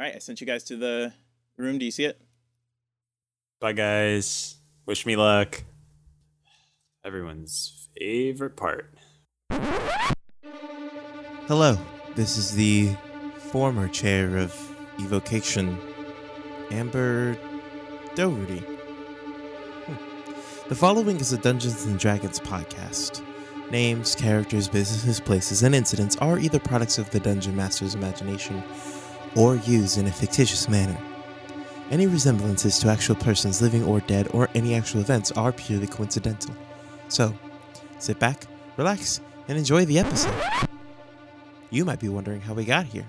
All right, I sent you guys to the room. Do you see it? Bye, guys. Wish me luck. Everyone's favorite part. Hello. This is the former chair of evocation, Amber Doherty. The following is a Dungeons & Dragons podcast. Names, characters, businesses, places, and incidents are either products of the Dungeon Master's imagination or used in a fictitious manner. Any resemblances to actual persons living or dead or any actual events are purely coincidental. So, sit back, relax, and enjoy the episode. You might be wondering how we got here.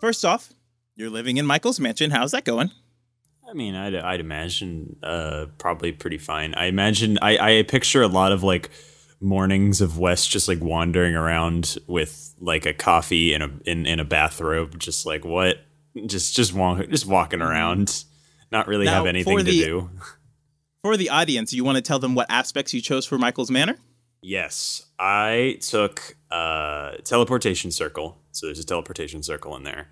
First off, you're living in Michael's mansion. How's that going? I mean, I'd imagine probably pretty fine. I imagine I picture a lot of like mornings of Wes just like wandering around with like a coffee and in a bathrobe, just like what, just walking around, not really now, have anything to do. For the audience, you want to tell them what aspects you chose for Michael's manor? Yes, I took teleportation circle. So there's a teleportation circle in there.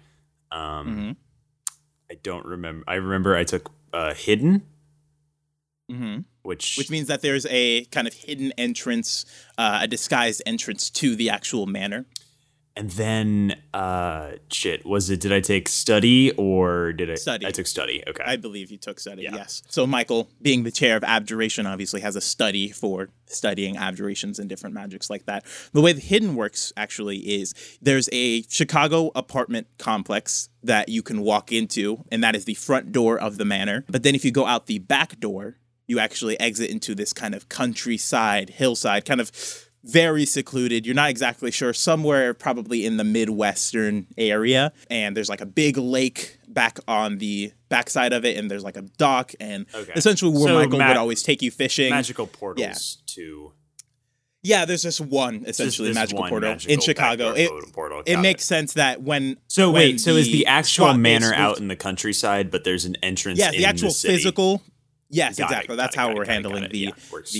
I don't remember. I remember I took hidden, which means that there's a kind of hidden entrance, a disguised entrance to the actual manor. And then, did I take study or did I? Study. I took study. Okay. I believe you took study. Yeah. Yes. So Michael, being the chair of abjuration, obviously has a study for studying abjurations and different magics like that. The way the hidden works actually is there's a Chicago apartment complex that you can walk into, and that is the front door of the manor. But then if you go out the back door, you actually exit into this kind of countryside, hillside, kind of very secluded. You're not exactly sure. Somewhere probably in the Midwestern area. And there's like a big lake back on the backside of it. And there's like a dock. And essentially where so Michael would always take you fishing. Magical portals to... Yeah, there's just one, essentially, magical portal in Chicago. It makes sense that when... So wait, so is the actual manor out in the countryside, but there's an entrance in the city? Yeah, the actual physical... Yes, exactly. That's how we're handling the that works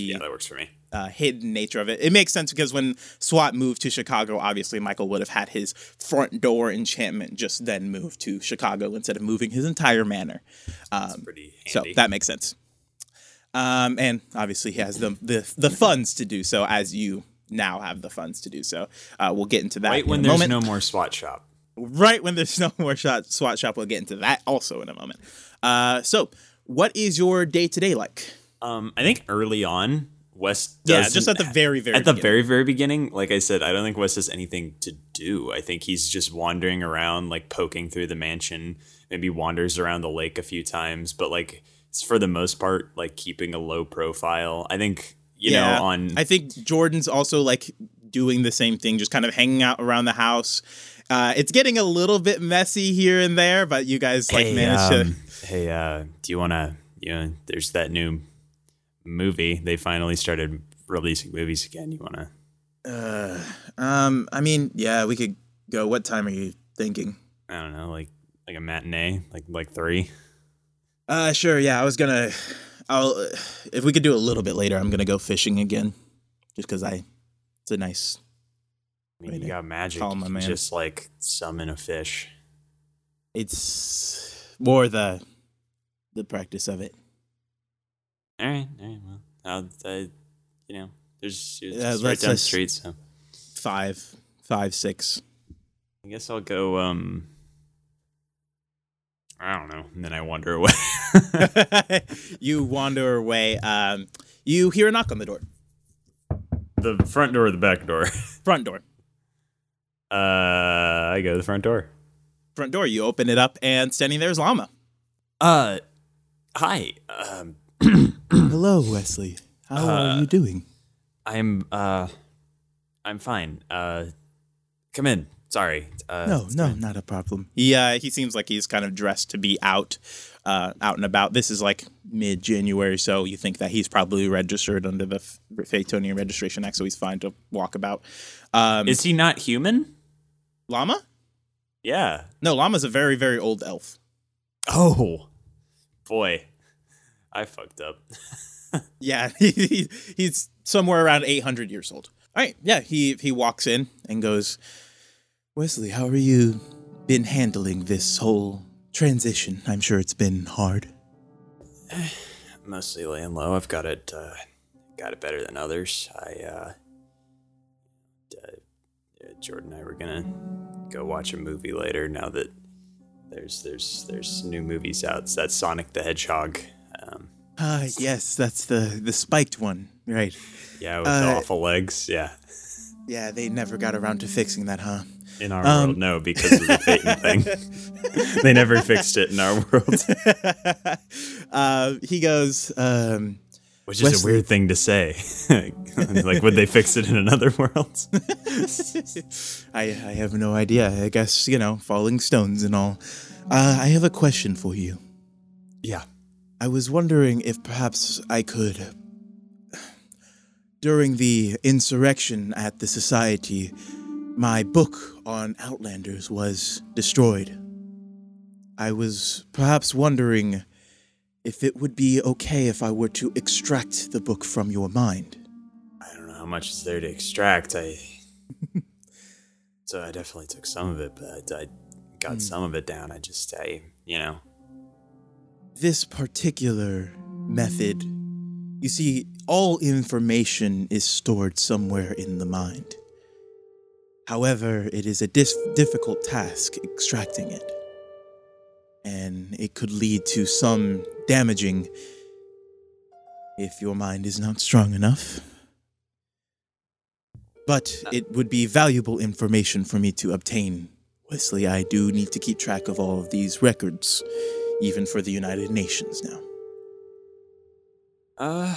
for me. Hidden nature of it. It makes sense because when SWAT moved to Chicago, obviously Michael would have had his front door enchantment just then moved to Chicago instead of moving his entire manor. That's pretty handy. So that makes sense. And obviously he has the funds to do so, as you now have the funds to do so. We'll get into that right in when there's no more SWAT shop. Right when there's no more SWAT shop, we'll get into that also in a moment. So... What is your day-to-day like? I think early on, Wes does... Yeah, just at the very, very beginning. At the very, very beginning, like I said, I don't think Wes has anything to do. I think he's just wandering around, like, poking through the mansion, maybe wanders around the lake a few times, but, like, it's for the most part, like, keeping a low profile. I think, you know, on... I think Jordan's also, like... doing the same thing, just kind of hanging out around the house. It's getting a little bit messy here and there, but you guys like managed to. Hey, do you want to? You know, there's that new movie. They finally started releasing movies again. You want to? I mean, yeah, we could go. What time are you thinking? I don't know, like a matinee, like 3. Sure. Yeah, if we could do a little bit later, I'm gonna go fishing again, just because it's a nice. I mean, you got magic. You can just summon a fish. It's more the practice of it. All right. Well, there's right down the street, so 5, 6. I guess I'll go. I don't know. And then I wander away. You wander away. You hear a knock on the door. The front door or the back door? Front door. I go to the front door. Front door. You open it up, and standing there is Llama. Hi. Hello, Wesley. How are you doing? I'm fine. Come in. Sorry. No, not a problem. Yeah, he seems like he's kind of dressed to be out and about. This is mid-January, so you think that he's probably registered under the Phaetonian Registration Act, so he's fine to walk about. Is he not human? Llama? Yeah. No, Llama's a very, very old elf. Oh, boy. I fucked up. Yeah, he's somewhere around 800 years old. All right, yeah, he walks in and goes... Wesley, how are you been handling this whole transition? I'm sure it's been hard. Mostly laying low. I've got it better than others. Jordan and I were gonna go watch a movie later. Now that there's new movies out. It's that Sonic the Hedgehog. Yes, that's the spiked one, right? Yeah, with the awful legs. Yeah. Yeah, they never got around to fixing that, huh? In our world, no, because of the Phaeton thing. They never fixed it in our world. He goes... which is Wesley. A weird thing to say. Would they fix it in another world? I have no idea. I guess, falling stones and all. I have a question for you. Yeah. I was wondering if perhaps I could... During the insurrection at the Society... My book on Outlanders was destroyed. I was perhaps wondering if it would be okay if I were to extract the book from your mind. I don't know how much is there to extract. So I definitely took some of it, but I got some of it down. I just. This particular method, you see, all information is stored somewhere in the mind. However, it is a difficult task extracting it, and it could lead to some damaging if your mind is not strong enough. But it would be valuable information for me to obtain. Wesley, I do need to keep track of all of these records, even for the United Nations now.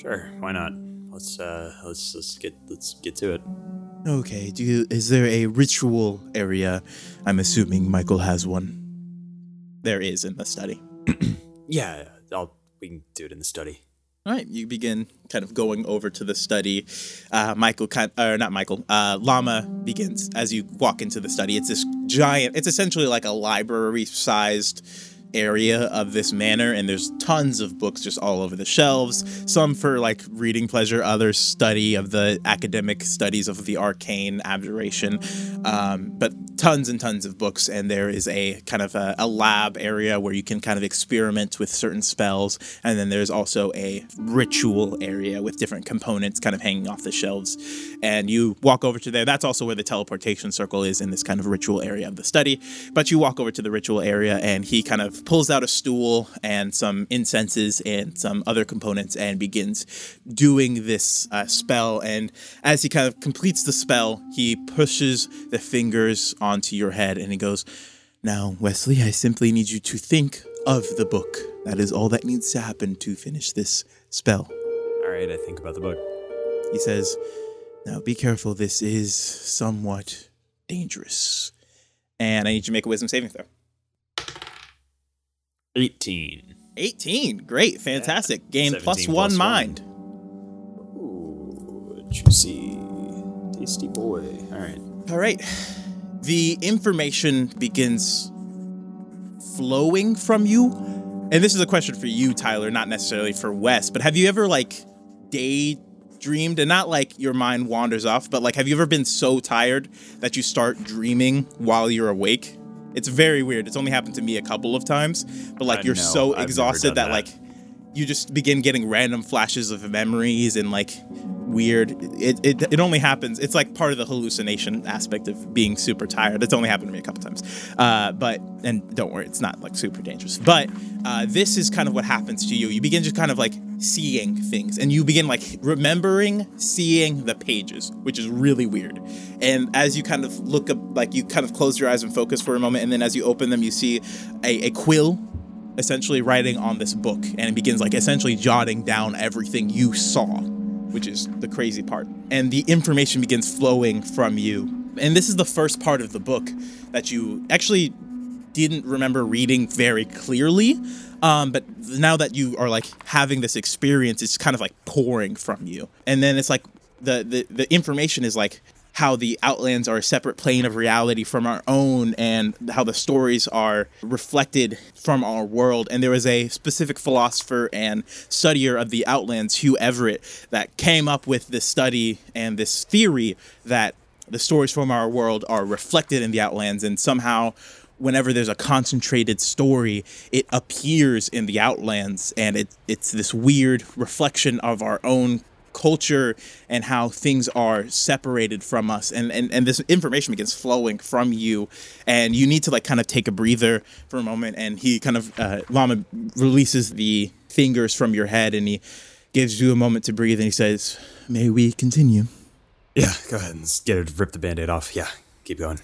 Sure, why not? Let's get to it. Okay. Is there a ritual area? I'm assuming Michael has one. There is in the study. Yeah, we can do it in the study. All right. You begin kind of going over to the study. Llama begins as you walk into the study. It's this giant. It's essentially like a library-sized area of this manor, and there's tons of books just all over the shelves, some for reading pleasure, others study of the academic studies of the arcane abjuration, but tons and tons of books. And there is a kind of a lab area where you can kind of experiment with certain spells, and then there's also a ritual area with different components kind of hanging off the shelves. And you walk over to there. That's also where the teleportation circle is, in this kind of ritual area of the study. But you walk over to the ritual area, and he kind of pulls out a stool and some incenses and some other components and begins doing this spell. And as he kind of completes the spell, he pushes the fingers onto your head, and he goes, "Now, Wesley, I simply need you to think of the book. That is all that needs to happen to finish this spell." All right, I think about the book. He says, Now, be careful. This is somewhat dangerous. And I need you to make a wisdom saving throw. 18. Great. Fantastic. Yeah. Gain plus one mind. Ooh, juicy. Tasty boy. All right. The information begins flowing from you. And this is a question for you, Tyler, not necessarily for Wes, but have you ever, daydreamed? And not, your mind wanders off, but, have you ever been so tired that you start dreaming while you're awake? It's very weird. It's only happened to me a couple of times, but you're so exhausted that you just begin getting random flashes of memories and weird. It only happens. It's part of the hallucination aspect of being super tired. It's only happened to me a couple times, but don't worry, it's not super dangerous. But this is kind of what happens to you. You begin just kind of seeing things, and you begin remembering seeing the pages, which is really weird. And as you kind of look up, you kind of close your eyes and focus for a moment, and then as you open them, you see a quill essentially writing on this book, and it begins essentially jotting down everything you saw, which is the crazy part. And the information begins flowing from you, and this is the first part of the book that you actually didn't remember reading very clearly. But now that you are having this experience, it's kind of pouring from you. And then it's the information is how the Outlands are a separate plane of reality from our own, and how the stories are reflected from our world. And there was a specific philosopher and studier of the Outlands, Hugh Everett, that came up with this study and this theory that the stories from our world are reflected in the Outlands, and somehow whenever there's a concentrated story, it appears in the Outlands, and it's this weird reflection of our own culture and how things are separated from us. And this information begins flowing from you, and you need to kind of take a breather for a moment. And he kind of, Llama releases the fingers from your head, and he gives you a moment to breathe, and he says, "May we continue?" Yeah, go ahead and rip the Band-Aid off. Yeah, keep going.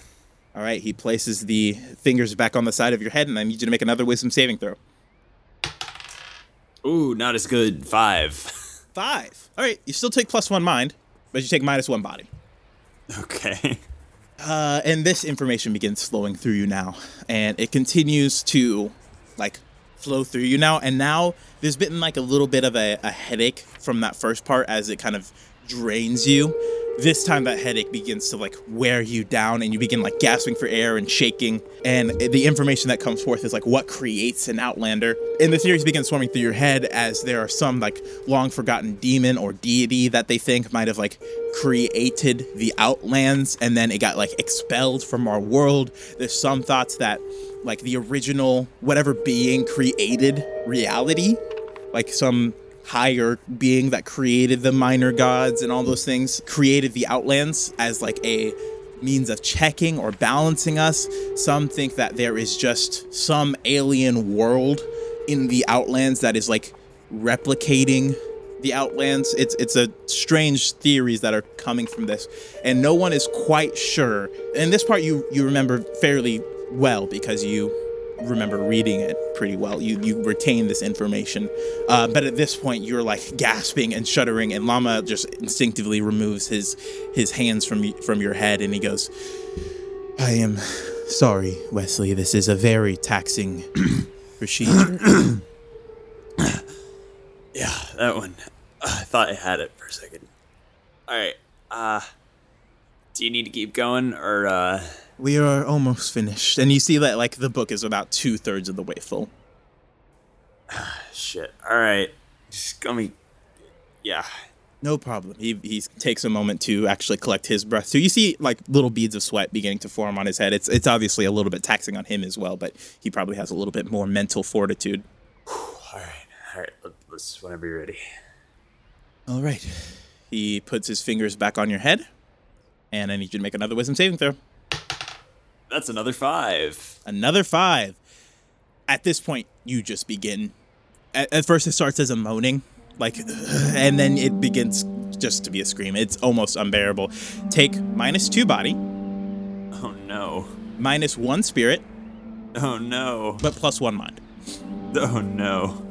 All right, he places the fingers back on the side of your head, and I need you to make another wisdom saving throw. Ooh, not as good. 5. All right, you still take plus one mind, but you take minus one body. Okay. And this information begins flowing through you now, and it continues to, flow through you now. And now there's been, a little bit of a headache from that first part as it kind of drains you. This time that headache begins to wear you down, and you begin gasping for air and shaking. And the information that comes forth is what creates an Outlander. And the theories begin swarming through your head as there are some long forgotten demon or deity that they think might have created the Outlands, and then it got expelled from our world. There's some thoughts that the original whatever being created reality, some higher being that created the minor gods and all those things, created the Outlands as a means of checking or balancing us. Some think that there is just some alien world in the Outlands that is replicating the Outlands. It's a strange theories that are coming from this, and no one is quite sure. And this part you remember fairly well because you remember reading it pretty well. You retain this information, but at this point you're gasping and shuddering, and Llama just instinctively removes his hands from your head, and he goes, "I am sorry, Wesley. This is a very taxing procedure." Yeah, that one. I thought I had it for a second. All right. Do you need to keep going, or We are almost finished. And you see that, the book is about 2/3 of the way full. Shit. All right. Just got me. Yeah. No problem. He takes a moment to actually collect his breath. So you see, little beads of sweat beginning to form on his head. It's obviously a little bit taxing on him as well, but he probably has a little bit more mental fortitude. All right. Let's whenever you're ready. All right. He puts his fingers back on your head, and I need you to make another wisdom saving throw. That's another 5. At this point, you just begin. At first, it starts as a moaning, and then it begins just to be a scream. It's almost unbearable. Take minus 2 body. Oh, no. Minus 1 spirit. Oh, no. But plus 1 mind. Oh, no.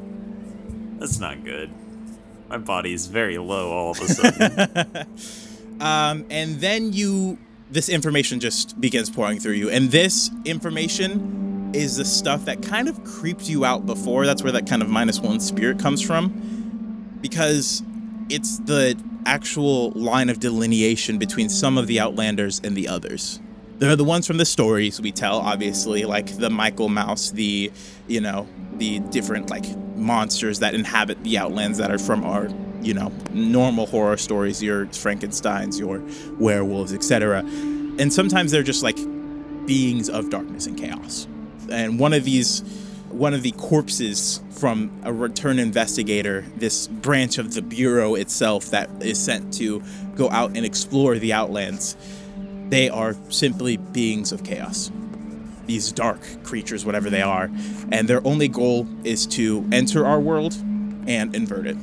That's not good. My body's very low all of a sudden. And then this information just begins pouring through you. And this information is the stuff that kind of creeped you out before. That's where that kind of -1 spirit comes from, because it's the actual line of delineation between some of the Outlanders and the others. They're the ones from the stories we tell, obviously, like the Michael Mouse, the different like monsters that inhabit the Outlands that are from our, normal horror stories, your Frankensteins, your werewolves, etc. And sometimes they're just like beings of darkness and chaos. And one of the corpses from a return investigator, this branch of the Bureau itself that is sent to go out and explore the Outlands, they are simply beings of chaos. These dark creatures, whatever they are, and their only goal is to enter our world and invert it.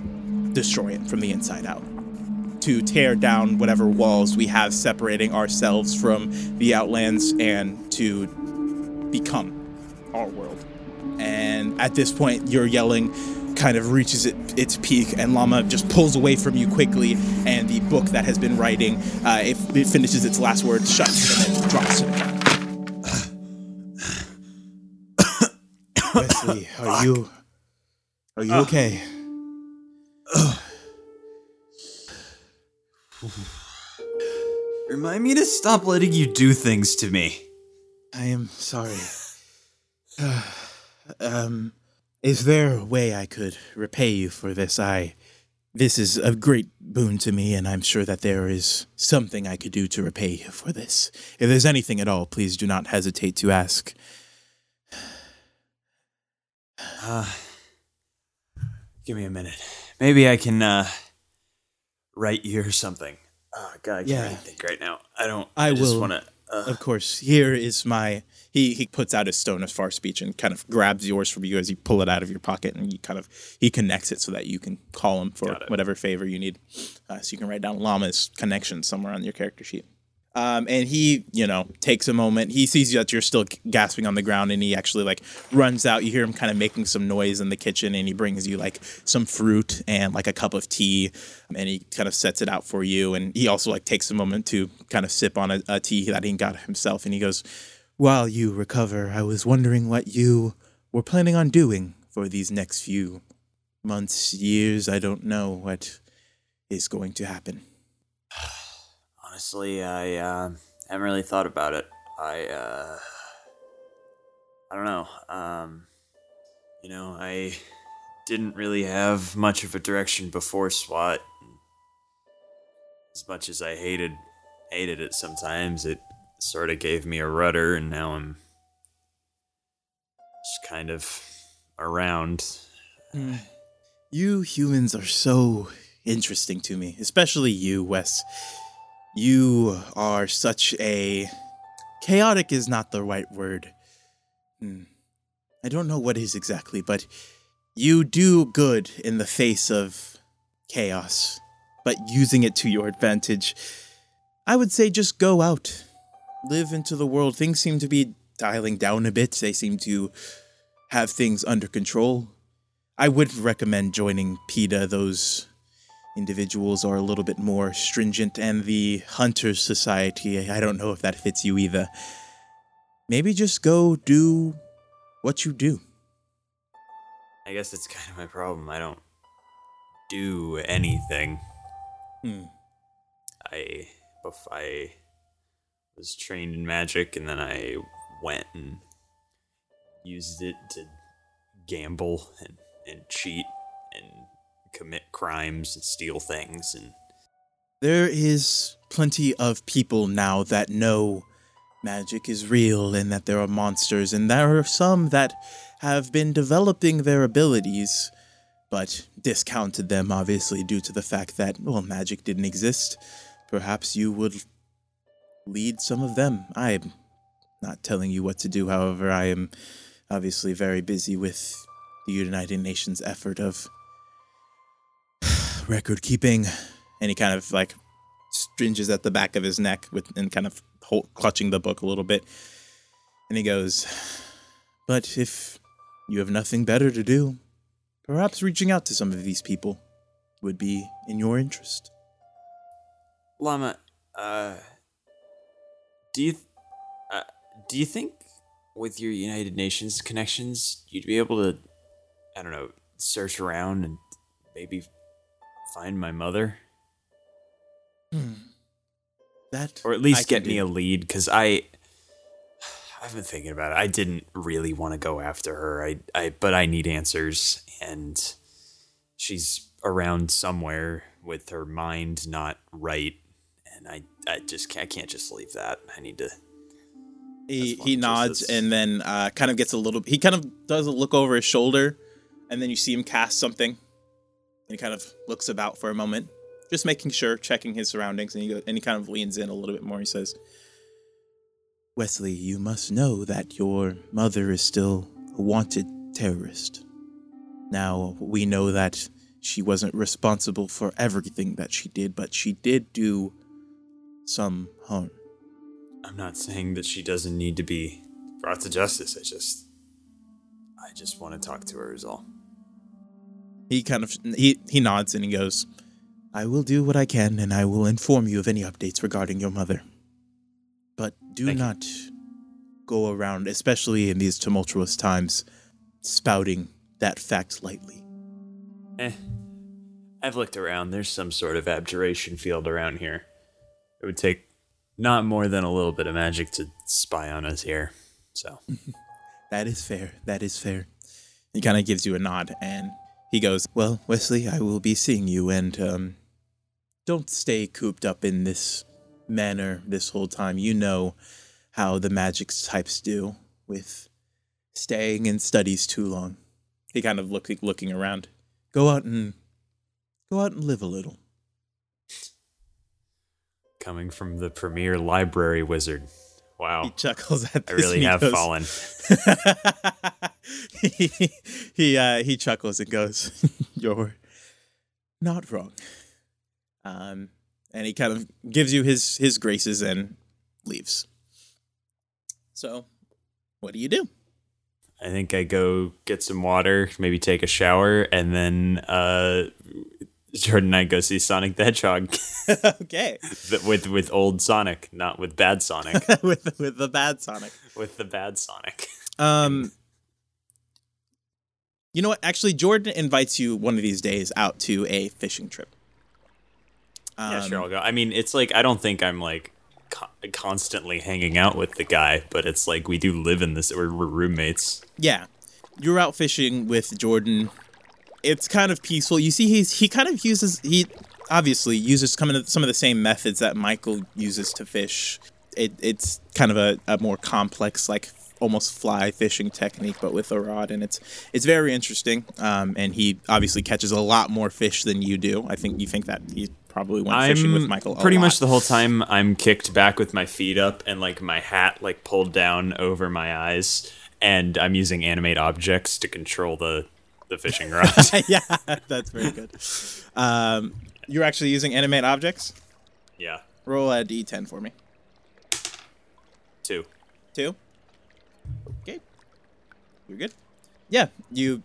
Destroy it from the inside out, to tear down whatever walls we have separating ourselves from the Outlands and to become our world. And at this point, your yelling kind of reaches its peak, and Llama just pulls away from you quickly, and the book that has been writing, it finishes its last word, shuts, and then drops it. Wesley, are you okay? Remind me to stop letting you do things to me. I am sorry. Is there a way I could repay you for this? This is a great boon to me, and I'm sure that there is something I could do to repay you for this. If there's anything at all, please do not hesitate to ask. Give me a minute. Maybe I can write you or something. God, I can't really think right now. I just want to... Of course, here is my... He puts out his stone of far speech and kind of grabs yours from you as you pull it out of your pocket, and he connects it so that you can call him for whatever favor you need. So you can write down Llama's connection somewhere on your character sheet. And he, takes a moment. He sees that you're still gasping on the ground, and he actually runs out. You hear him kind of making some noise in the kitchen, and he brings you some fruit and a cup of tea, and he kind of sets it out for you. And he also takes a moment to kind of sip on a tea that he got himself. And he goes, while you recover, I was wondering what you were planning on doing for these next few months, years. I don't know what is going to happen. Honestly, I haven't really thought about it. I don't know. I didn't really have much of a direction before SWAT. As much as I hated it sometimes, it sort of gave me a rudder, and now I'm just kind of around. You humans are so interesting to me, especially you, Wes. You are such a... Chaotic is not the right word. I don't know what is exactly, but you do good in the face of chaos, but using it to your advantage. I would say just go out. Live into the world. Things seem to be dialing down a bit. They seem to have things under control. I would recommend joining PETA. Those individuals are a little bit more stringent, and the Hunters Society, I don't know if that fits you either. Maybe just go do what you do. I guess that's kind of my problem. I don't do anything. I was trained in magic, and then I went and used it to gamble and cheat and commit crimes and steal things. And there is plenty of people now that know magic is real and that there are monsters, and there are some that have been developing their abilities but discounted them, obviously, due to the fact that, well, magic didn't exist. Perhaps you would lead some of them. I'm not telling you what to do, however. I am obviously very busy with the United Nations effort of record keeping, and he kind of stringes at the back of his neck and kind of clutching the book a little bit, and he goes, but if you have nothing better to do, perhaps reaching out to some of these people would be in your interest. Llama, Do you think with your United Nations connections, you'd be able to, I don't know, search around and maybe find my mother? That or at least get me a lead, because I've been thinking about it. I didn't really want to go after her. But I need answers, and she's around somewhere with her mind not right, and I can't just leave that. I need to. He nods and then kind of gets a little. He kind of does a look over his shoulder, and then you see him cast something, and he kind of looks about for a moment, just making sure, checking his surroundings, and he kind of leans in a little bit more. He says, "Wesley, you must know that your mother is still a wanted terrorist. Now, we know that she wasn't responsible for everything that she did, but she did do some harm." I'm not saying that she doesn't need to be brought to justice. I just want to talk to her is all. He kind of, he nods and he goes, "I will do what I can, and I will inform you of any updates regarding your mother. But do not go around, especially in these tumultuous times, spouting that fact lightly." I've looked around. There's some sort of abjuration field around here. It would take not more than a little bit of magic to spy on us here, so. That is fair. He kind of gives you a nod, and he goes, "Well, Wesley, I will be seeing you, and don't stay cooped up in this manner this whole time. You know how the magic types do with staying in studies too long." He kind of looking around. Go out and live a little. Coming from the premier library wizard. Wow. He chuckles at this. I really have fallen. He chuckles and goes, "You're not wrong." And he kind of gives you his graces and leaves. So, what do you do? I think I go get some water, maybe take a shower, and then Jordan and I go see Sonic the Hedgehog. Okay. With old Sonic, not with bad Sonic. with the bad Sonic. With the bad Sonic. You know what? Actually, Jordan invites you one of these days out to a fishing trip. Yeah, sure, I'll go. I mean, it's like, I don't think I'm like constantly hanging out with the guy, but it's like we do live in this, we're roommates. Yeah. You're out fishing with Jordan. It's kind of peaceful. You see, he obviously uses some of the same methods that Michael uses to fish. It's kind of a more complex, like almost fly fishing technique, but with a rod, and it's very interesting. And he obviously catches a lot more fish than you do. I think you think that he probably went fishing with Michael pretty much the whole time. I'm kicked back with my feet up and like my hat like pulled down over my eyes, and I'm using animate objects to control the fishing rod. Yeah, that's very good. You're actually using animate objects? Yeah. Roll a d10 for me. 2. 2? Okay. You're good. Yeah, you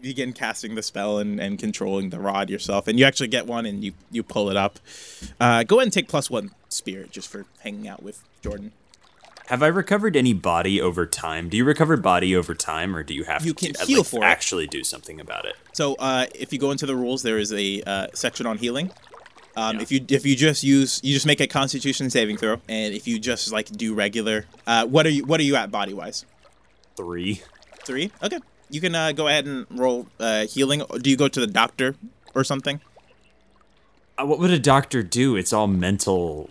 begin casting the spell and controlling the rod yourself, and you actually get one and you pull it up. Go ahead and take +1 spirit just for hanging out with Jordan. Have I recovered any body over time? Do you recover body over time, or do you have to heal do something about it? So if you go into the rules, there is a section on healing. Yeah. If you just make a Constitution saving throw, and if you just like do regular, what are you at body wise? 3. Okay, you can go ahead and roll healing. Do you go to the doctor or something? What would a doctor do? It's all mental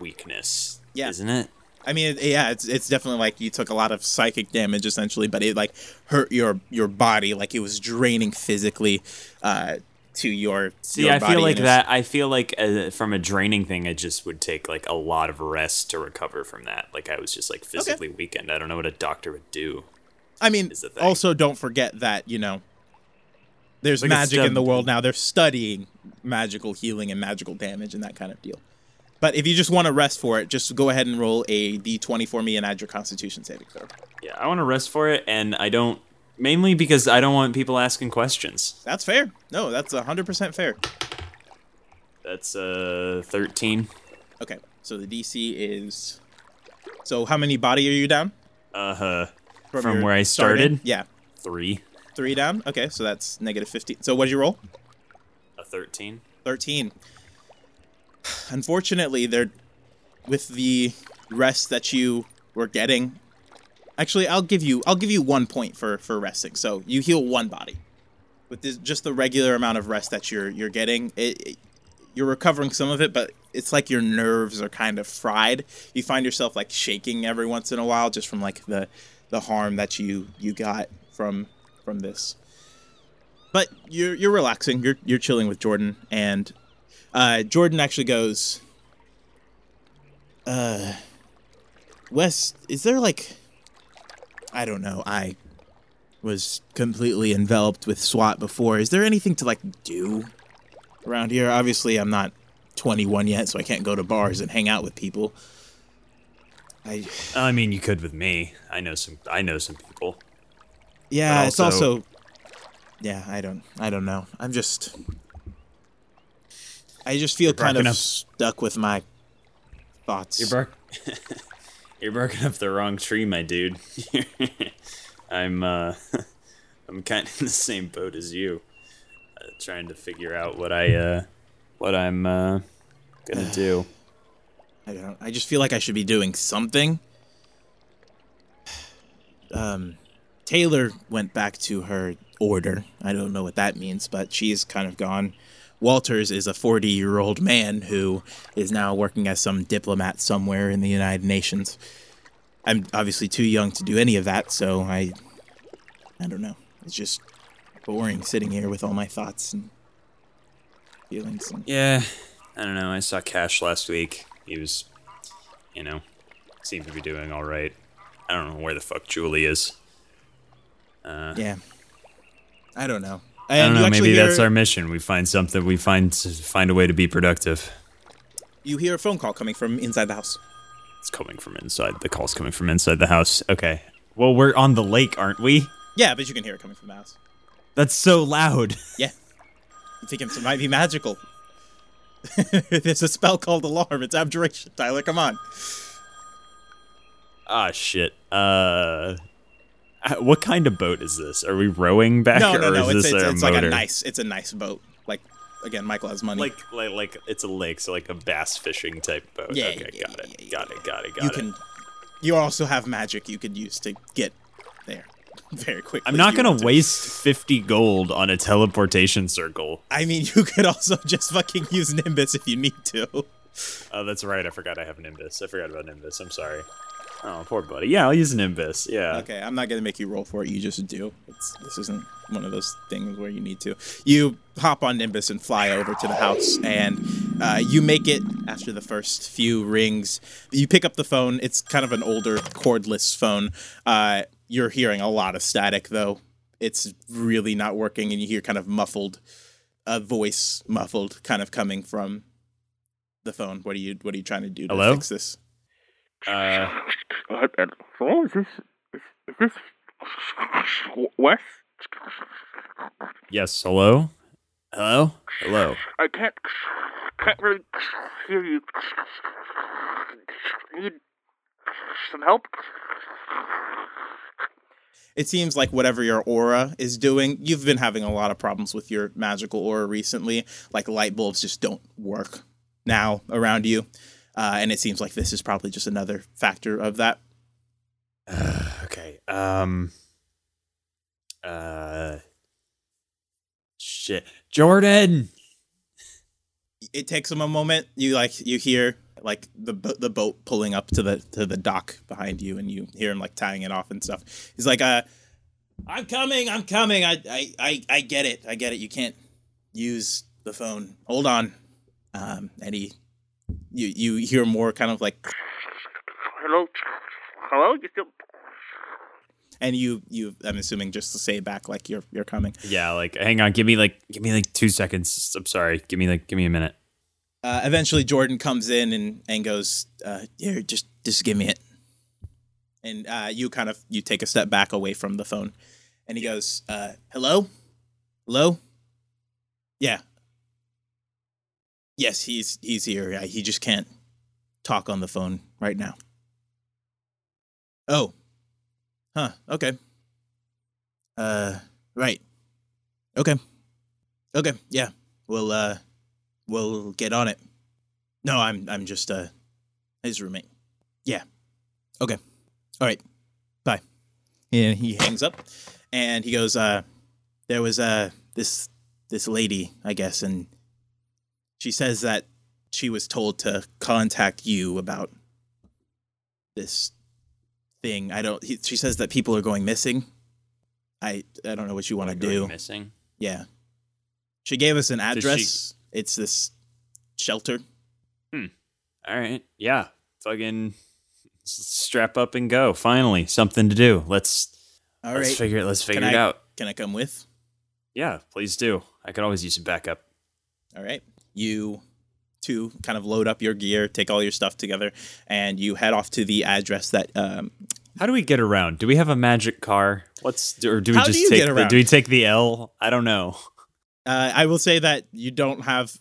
weakness, isn't it? I mean, yeah, it's definitely like you took a lot of psychic damage, essentially, but it, like, hurt your body. Like, it was draining physically to your body. See, I feel like that. I feel like from a draining thing, I just would take, like, a lot of rest to recover from that. Like, I was just, like, physically weakened. I don't know what a doctor would do. I mean, also don't forget that, you know, there's like magic in the world now. They're studying magical healing and magical damage and that kind of deal. But if you just want to rest for it, just go ahead and roll a d20 for me and add your Constitution saving throw. Yeah, I want to rest for it, and I don't... Mainly because I don't want people asking questions. That's fair. No, that's 100% fair. That's 13. Okay, so the DC is... So how many body are you down? From where I started? Yeah. 3. 3 down? Okay, so that's negative 15. So what did you roll? A 13. 13. Unfortunately, they're... With the rest that you were getting... Actually, I'll give you 1 point for resting. So you heal 1 body. With this, just the regular amount of rest that you're getting, you're recovering some of it, but it's like your nerves are kind of fried. You find yourself like shaking every once in a while, just from like the harm that you got from this. But you're relaxing. You're chilling with Jordan, and Jordan actually goes, Wes, is there like... I don't know. I was completely enveloped with SWAT before. Is there anything to, like, do around here? Obviously, I'm not 21 yet, so I can't go to bars and hang out with people. I mean, you could with me. I know some people. Yeah, also, it's also... Yeah, I don't know. I'm just... I just feel kind of stuck with my thoughts. You're barking up the wrong tree, my dude. I'm kind of in the same boat as you, trying to figure out what I'm gonna do. I just feel like I should be doing something. Taylor went back to her order. I don't know what that means, but she's kind of gone. Walters is a 40-year-old man who is now working as some diplomat somewhere in the United Nations. I'm obviously too young to do any of that, so I don't know. It's just boring sitting here with all my thoughts and feelings. Yeah, I don't know. I saw Cash last week. He was, seemed to be doing all right. I don't know where the fuck Julie is. Yeah. I don't know. I don't know, maybe that's our mission. We find something, we find a way to be productive. You hear a phone call coming from inside the house. The call's coming from inside the house. Okay. Well, we're on the lake, aren't we? Yeah, but you can hear it coming from the house. That's so loud. Yeah. You think it might be magical. There's a spell called Alarm. It's abjuration. Tyler, come on. Ah, shit. What kind of boat is this? Are we rowing back? No. It's a nice boat. Like, again, Michael has money. Like it's a lake, so like a bass fishing type boat. Yeah, okay, yeah, got it. You also have magic you could use to get there very quickly. I'm not going to waste 50 gold on a teleportation circle. I mean, you could also just fucking use Nimbus if you need to. Oh, that's right. I forgot about Nimbus. I'm sorry. Oh, poor buddy. Yeah, I'll use Nimbus. Yeah. Okay, I'm not going to make you roll for it. You just do. This isn't one of those things where you need to. You hop on Nimbus and fly over to the house, and you make it after the first few rings. You pick up the phone. It's kind of an older cordless phone. You're hearing a lot of static, though. It's really not working, and you hear kind of a voice muffled kind of coming from the phone. What are you trying to do to fix this? Hello, is this Wes? Yes, hello? I can't really hear you. Need some help? It seems like whatever your aura is doing, you've been having a lot of problems with your magical aura recently. Like light bulbs just don't work now around you. And it seems like this is probably just another factor of that. Okay. Shit. Jordan! It takes him a moment. You hear like the boat pulling up to the dock behind you, and you hear him like tying it off and stuff. He's like, I'm coming. I get it. You can't use the phone. Hold on. And he... You hear more kind of like... Hello? You still... And you I'm assuming just to say back like you're coming. Yeah, like, hang on, give me 2 seconds. I'm sorry. Give me a minute. Eventually Jordan comes in and goes, here, just give me it. And you take a step back away from the phone. And he goes, hello? Yeah. Yes, he's here. He just can't talk on the phone right now. Oh. Huh. Okay. Right. Okay. Yeah. We'll get on it. No, I'm just, his roommate. Yeah. Okay. All right. Bye. And he hangs up and he goes, there was, this lady, I guess. And she says that she was told to contact you about this thing. She says that people are going missing. I don't know what you want to do. Missing? Yeah. She gave us an address. It's this shelter. All right. Yeah. Fucking strap up and go. Finally, something to do. Let's figure it out. Can I come with? Yeah, please do. I could always use some backup. All right. You two kind of load up your gear, take all your stuff together, and you head off to the address that... How do we get around? Do we have a magic car? Do we take the L? I don't know. I will say that you don't have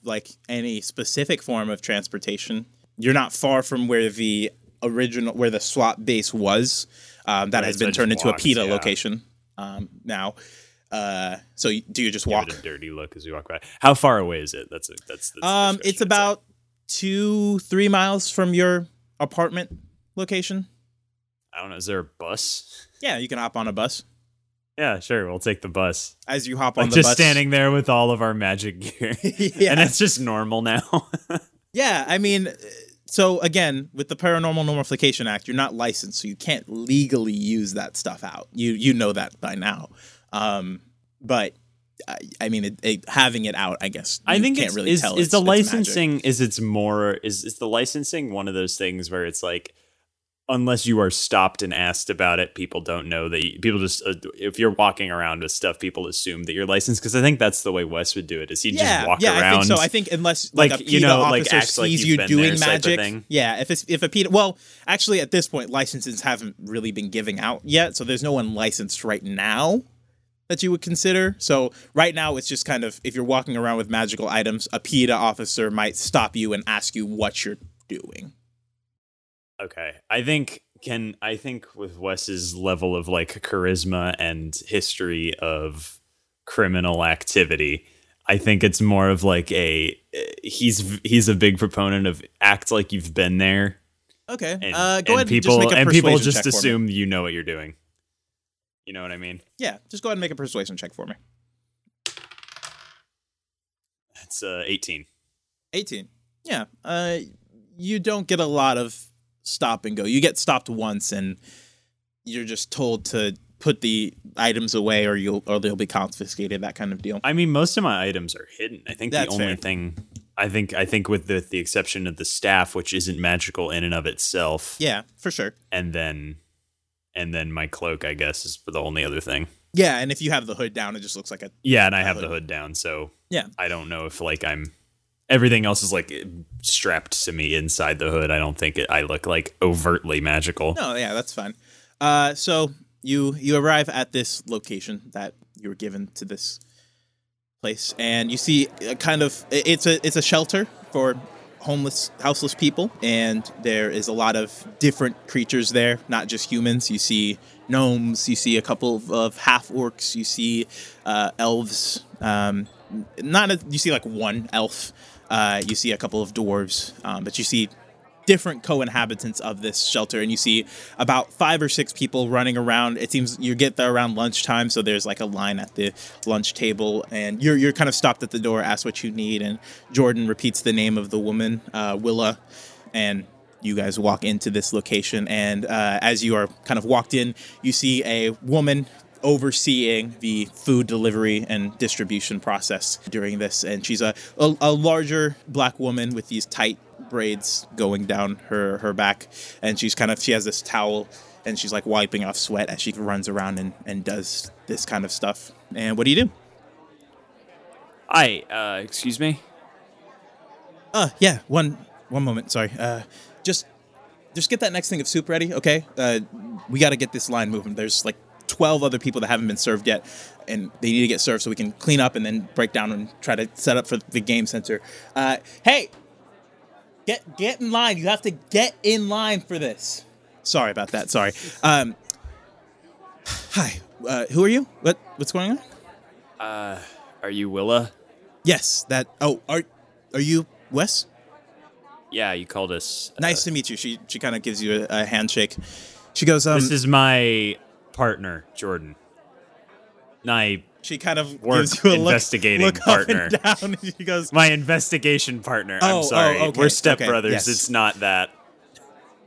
any specific form of transportation. You're not far from where the original, where the SWAT base was. That has been turned into a PETA location now. So do you just walk? Give it a dirty look as you walk by. How far away is it? That's it's about 2-3 miles from your apartment location. I don't know. Is there a bus? Yeah, you can hop on a bus. Yeah, sure. We'll take the bus. As you hop on the bus. Just standing there with all of our magic gear. Yeah. And it's just normal now. Yeah, I mean, so again, with the Paranormal Normification Act, you're not licensed, so you can't legally use that stuff out. You know that by now. But, I mean, having it out, I guess, you can't really tell. Is the licensing one of those things where it's like, unless you are stopped and asked about it, people don't know that if you're walking around with stuff, people assume that you're licensed. Cause I think that's the way Wes would do it. Is he'd just walk around. I think unless a PETA officer sees you doing magic. Yeah. If a PETA, well, actually at this point, licenses haven't really been giving out yet. So there's no one licensed right now that you would consider. So right now it's just kind of, if you're walking around with magical items, a PETA officer might stop you and ask you what you're doing. Okay, I think with Wes's level of charisma and history of criminal activity, I think it's more of he's a big proponent of act like you've been there. Okay, go ahead. People just assume you know what you're doing. You know what I mean? Yeah, just go ahead and make a persuasion check for me. That's 18. 18. Yeah. You don't get a lot of stop and go. You get stopped once and you're just told to put the items away or they'll be confiscated, that kind of deal. I mean, most of my items are hidden. I think that's the only thing. I think with the exception of the staff, which isn't magical in and of itself. Yeah, for sure. And then my cloak, I guess, is the only other thing. Yeah, and if you have the hood down, it just looks like a... Yeah, and I have the hood down, so yeah. I don't know if I'm... Everything else is strapped to me inside the hood. I don't think I look overtly magical. No, yeah, that's fine. So you arrive at this location that you were given to this place, and you see a kind of it's a shelter for homeless, houseless people, and there is a lot of different creatures there, not just humans. You see gnomes, you see a couple of half orcs, you see elves. You see one elf. You see a couple of dwarves, but you see different co-inhabitants of this shelter, and you see about 5 or 6 people running around. It seems you get there around lunchtime, so there's a line at the lunch table, and you're kind of stopped at the door, asked what you need, and Jordan repeats the name of the woman, Willa, and you guys walk into this location, and as you are kind of walked in, you see a woman overseeing the food delivery and distribution process during this. And she's a larger black woman with these tight braids going down her back. And she has this towel and she's wiping off sweat as she runs around and does this kind of stuff. And what do you do? Hi, excuse me? Yeah, one moment, sorry. Just get that next thing of soup ready, okay? We gotta get this line moving. There's 12 other people that haven't been served yet, and they need to get served so we can clean up and then break down and try to set up for the game center. Hey, Get in line. You have to get in line for this. Sorry about that. Sorry. Hi. Who are you? What's going on? Are you Willa? Yes. Are you Wes? Yeah, you called us. Nice to meet you. She kind of gives you a handshake. She goes, this is my partner, Jordan. She kind of gives you a look partner. Up and down. She goes, my investigation partner. I'm sorry. Okay, we're stepbrothers. Okay, yes. It's not that.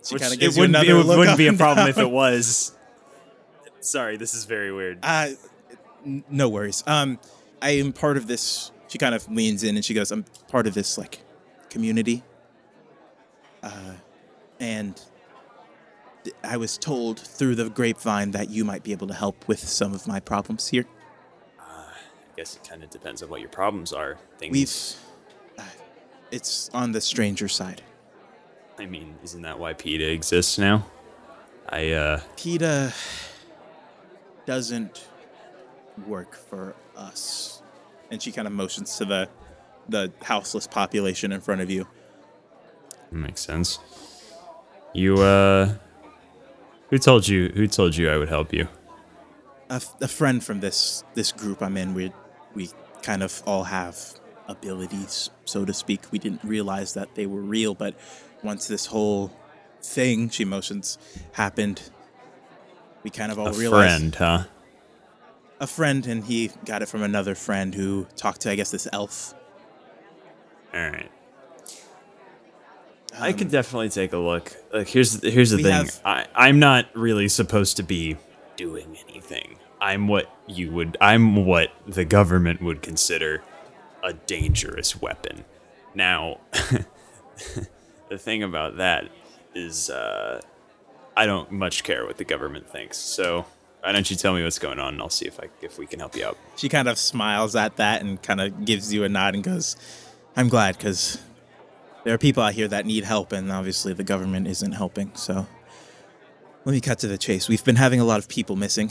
She kind of gives you another look. It wouldn't be a problem if it was. Sorry, this is very weird. No worries. I am part of this. She kind of leans in and she goes, I'm part of this, community. And I was told through the grapevine that you might be able to help with some of my problems here. I guess it kind of depends on what your problems are. It's on the stranger side. I mean, isn't that why PETA exists now? PETA doesn't work for us. And she kind of motions to the houseless population in front of you. Makes sense. You, who told you I would help you? A friend from this group I'm in. We kind of all have abilities, so to speak. We didn't realize that they were real, but once this whole thing, she motions, happened, we kind of all realized. A friend, huh? A friend, and he got it from another friend who talked to, I guess, this elf. All right. I could definitely take a look. Here's the thing. I'm not really supposed to be doing anything. I'm what the government would consider a dangerous weapon. Now, the thing about that is I don't much care what the government thinks. So why don't you tell me what's going on, and I'll see if we can help you out. She kind of smiles at that and kind of gives you a nod and goes, I'm glad, because there are people out here that need help, and obviously the government isn't helping, so... Let me cut to the chase. We've been having a lot of people missing.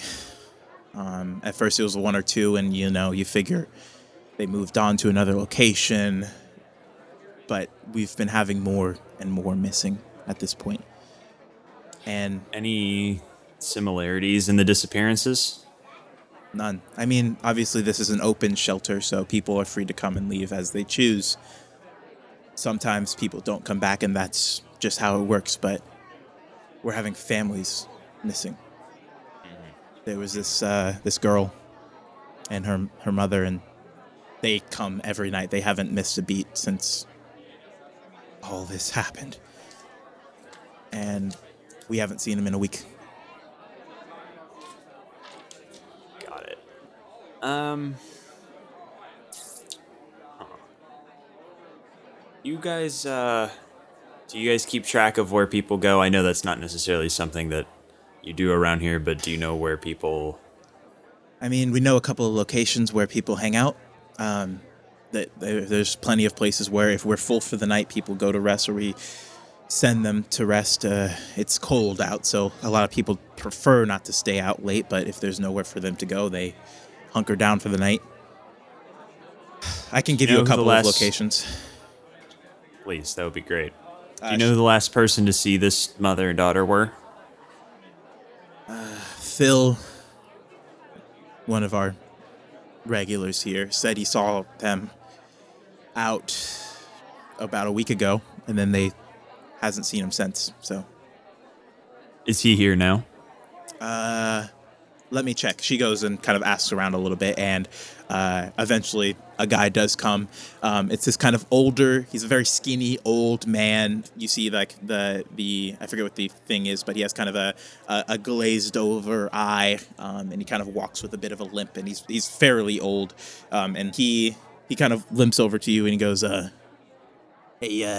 At first it was one or two, and you figure they moved on to another location. But we've been having more and more missing at this point. And any similarities in the disappearances? None. I mean, obviously this is an open shelter, so people are free to come and leave as they choose. Sometimes people don't come back, and that's just how it works, but... We're having families missing. There was this girl and her mother, and they come every night. They haven't missed a beat since all this happened. And we haven't seen them in a week. Got it. You guys, do you guys keep track of where people go? I know that's not necessarily something that you do around here, but do you know where people... I mean, we know a couple of locations where people hang out. There's plenty of places where if we're full for the night, people go to rest, or we send them to rest. It's cold out, so a lot of people prefer not to stay out late, but if there's nowhere for them to go, they hunker down for the night. I can give you a couple of locations. Please, that would be great. Do you know who the last person to see this mother and daughter were? Phil, one of our regulars here, said he saw them out about a week ago, and then they hasn't seen him since. So, is he here now? Let me check. She goes and kind of asks around a little bit, and eventually a guy does come. It's this kind of older, he's a very skinny old man. You see the I forget what the thing is, but he has kind of a glazed over eye, and he kind of walks with a bit of a limp, and he's fairly old. And he kind of limps over to you and he goes, hey,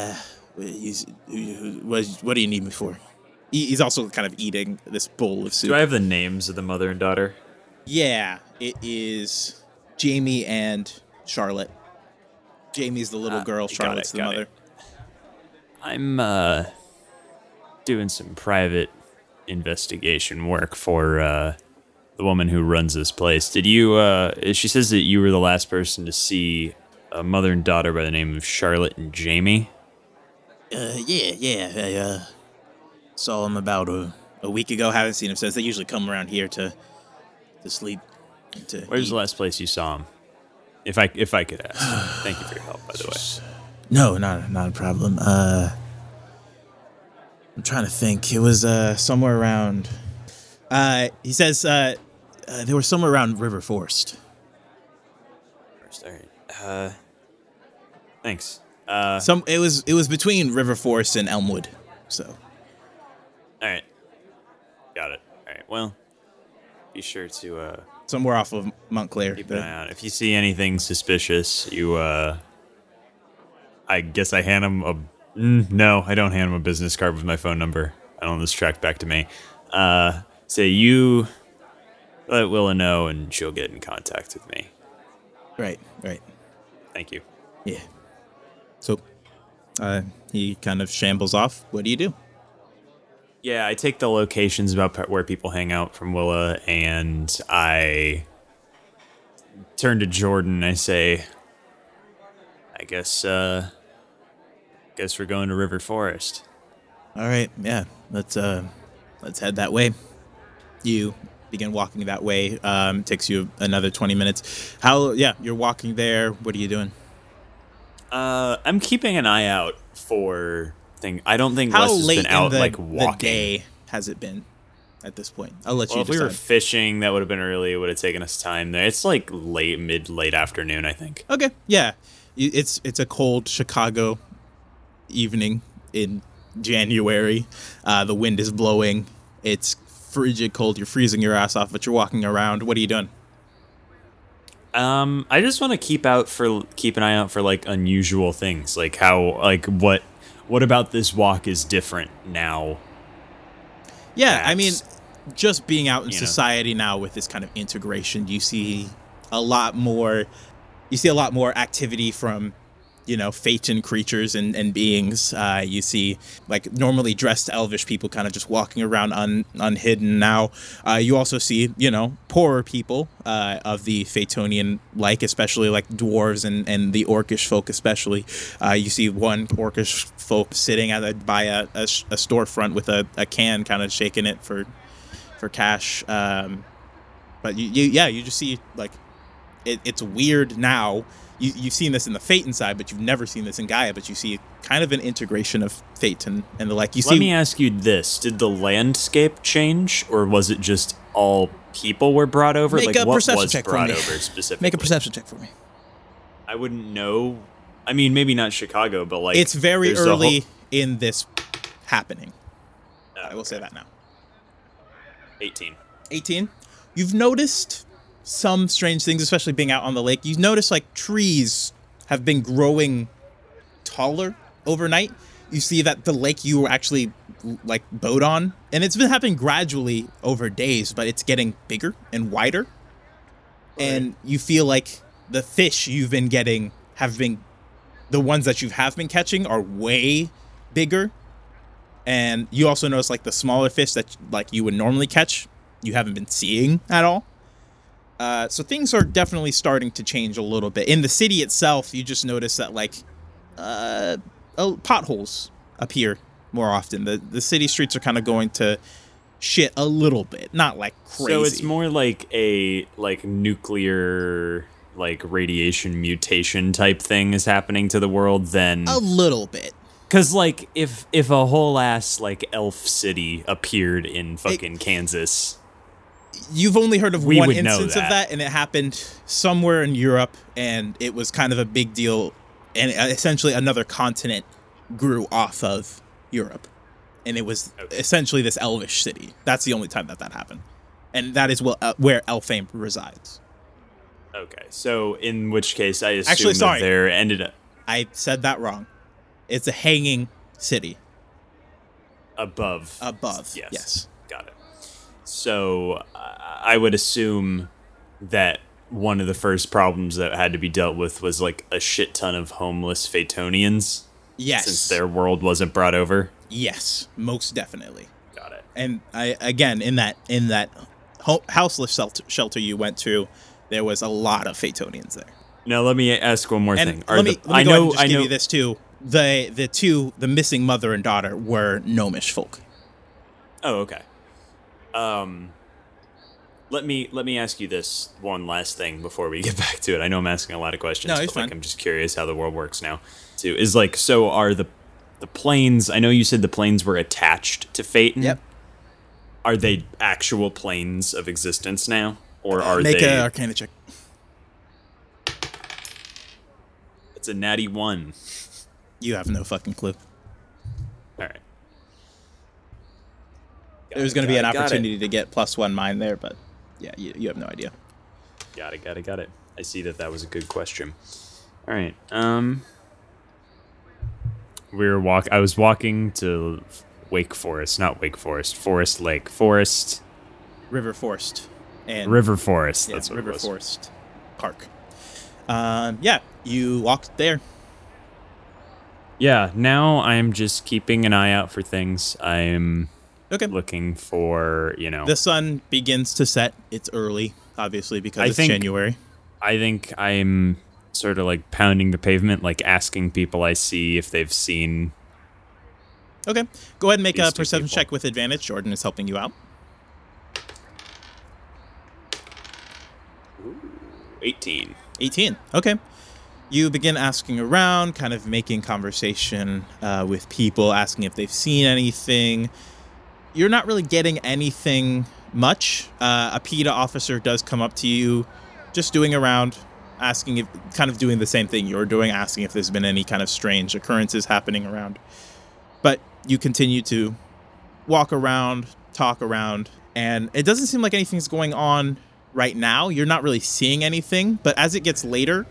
what do you need me for? He's also kind of eating this bowl of soup. Do I have the names of the mother and daughter? Yeah, it is Jamie and Charlotte. Jamie's the little girl, Charlotte's the mother. I'm doing some private investigation work for the woman who runs this place. Did you? She says that you were the last person to see a mother and daughter by the name of Charlotte and Jamie. Yeah. I saw him about a week ago. Haven't seen him since. They usually come around here to sleep. Where's the last place you saw him? If I could ask. Thank you for your help, by the way. No, not a problem. I'm trying to think. It was somewhere around... he says they were somewhere around River Forest. Thanks. It was between River Forest and Elmwood. So. All right. Got it. All right. Well, be sure to somewhere off of Montclair. Keep an eye out. If you see anything suspicious, you I guess I hand him a no, I don't hand him a business card with my phone number. I don't want this tracked back to me. Say you let Willa know and she'll get in contact with me. Right. Thank you. Yeah. So, he kind of shambles off. What do you do? Yeah, I take the locations about where people hang out from Willa, and I turn to Jordan and I say, I guess we're going to River Forest. All right, yeah. Let's head that way. You begin walking that way. It takes you another 20 minutes. You're walking there. What are you doing? I'm keeping an eye out for thing. I don't think Wes has been out walking. How day has it been at this point? I'll let you decide. If we were fishing, that would have been early. It would have taken us time there. It's mid-late afternoon, I think. Okay, yeah. It's a cold Chicago evening in January. The wind is blowing. It's frigid cold. You're freezing your ass off, but you're walking around. What are you doing? I just want to keep an eye out for unusual things, what about this walk is different now? Yeah, I mean, just being out in society now with this kind of integration, you see a lot more activity from, Phaeton creatures and beings. You see, normally dressed elvish people kind of just walking around unhidden now. You also see, poorer people of the Phaetonian, especially dwarves and the orcish folk especially. You see one orcish folk sitting by a storefront with a can, kind of shaking it for cash. But you just see, it's weird now. You've seen this in the Phaeton side, but you've never seen this in Gaia, but you see kind of an integration of Phaeton and the like. Let me ask you this. Did the landscape change, or was it just all people were brought over? Make a perception check for me. I wouldn't know. I mean, maybe not Chicago, but it's very early in this happening. I will say that now. 18. You've noticed some strange things, especially being out on the lake. You notice trees have been growing taller overnight. You see that the lake you were actually boat on, and it's been happening gradually over days, but it's getting bigger and wider. Right. And you feel the fish you've been getting the ones that you have been catching are way bigger. And you also notice the smaller fish that you would normally catch, you haven't been seeing at all. So things are definitely starting to change a little bit. In the city itself, you just notice that potholes appear more often. The city streets are kind of going to shit a little bit, not crazy. So it's more a nuclear radiation mutation type thing is happening to the world than a little bit. Because, if a whole ass elf city appeared in fucking Kansas. You've only heard of one instance of that, and it happened somewhere in Europe, and it was kind of a big deal, and essentially another continent grew off of Europe, and it was essentially this elvish city. That's the only time that happened, and that is where Elfhame resides. Okay, so in which case I assume there ended up... I said that wrong. It's a hanging city. Above, yes. Got it. So I would assume that one of the first problems that had to be dealt with was a shit ton of homeless Phaetonians. Yes. Since their world wasn't brought over. Yes, most definitely. Got it. And I, again, in that houseless shelter you went to, there was a lot of Phaetonians there. Now let me ask one more thing. Let me go ahead and just give you this too. the missing mother and daughter were gnomish folk. Oh, okay. Let me ask you this one last thing before we get back to it. I know I'm asking a lot of questions, but I'm just curious how the world works now. Too is like, so are the planes? I know you said the planes were attached to Phaeton. Yep. Are they actual planes of existence now, or are they? Make an Arcana check. It's a natty one. You have no fucking clue. All right. There's going to be an opportunity to get +1 mine there, but yeah, you have no idea. Got it. I see that was a good question. All right. I was walking to River Forest. And River Forest. Yeah, that's what it was. River Forest Park. Yeah, you walked there. Yeah, now I'm just keeping an eye out for things. I'm... Okay. Looking for, The sun begins to set. It's early, obviously, because it's January. I think I'm sort of like pounding the pavement, like asking people I see if they've seen. Okay. Go ahead and make a perception check with advantage. Jordan is helping you out. 18. Okay. You begin asking around, kind of making conversation with people, asking if they've seen anything. You're not really getting anything much. A PETA officer does come up to you, just doing around, asking if, kind of doing the same thing you're doing, asking if there's been any kind of strange occurrences happening around. But you continue to walk around, talk around, and it doesn't seem like anything's going on right now. You're not really seeing anything, but as it gets later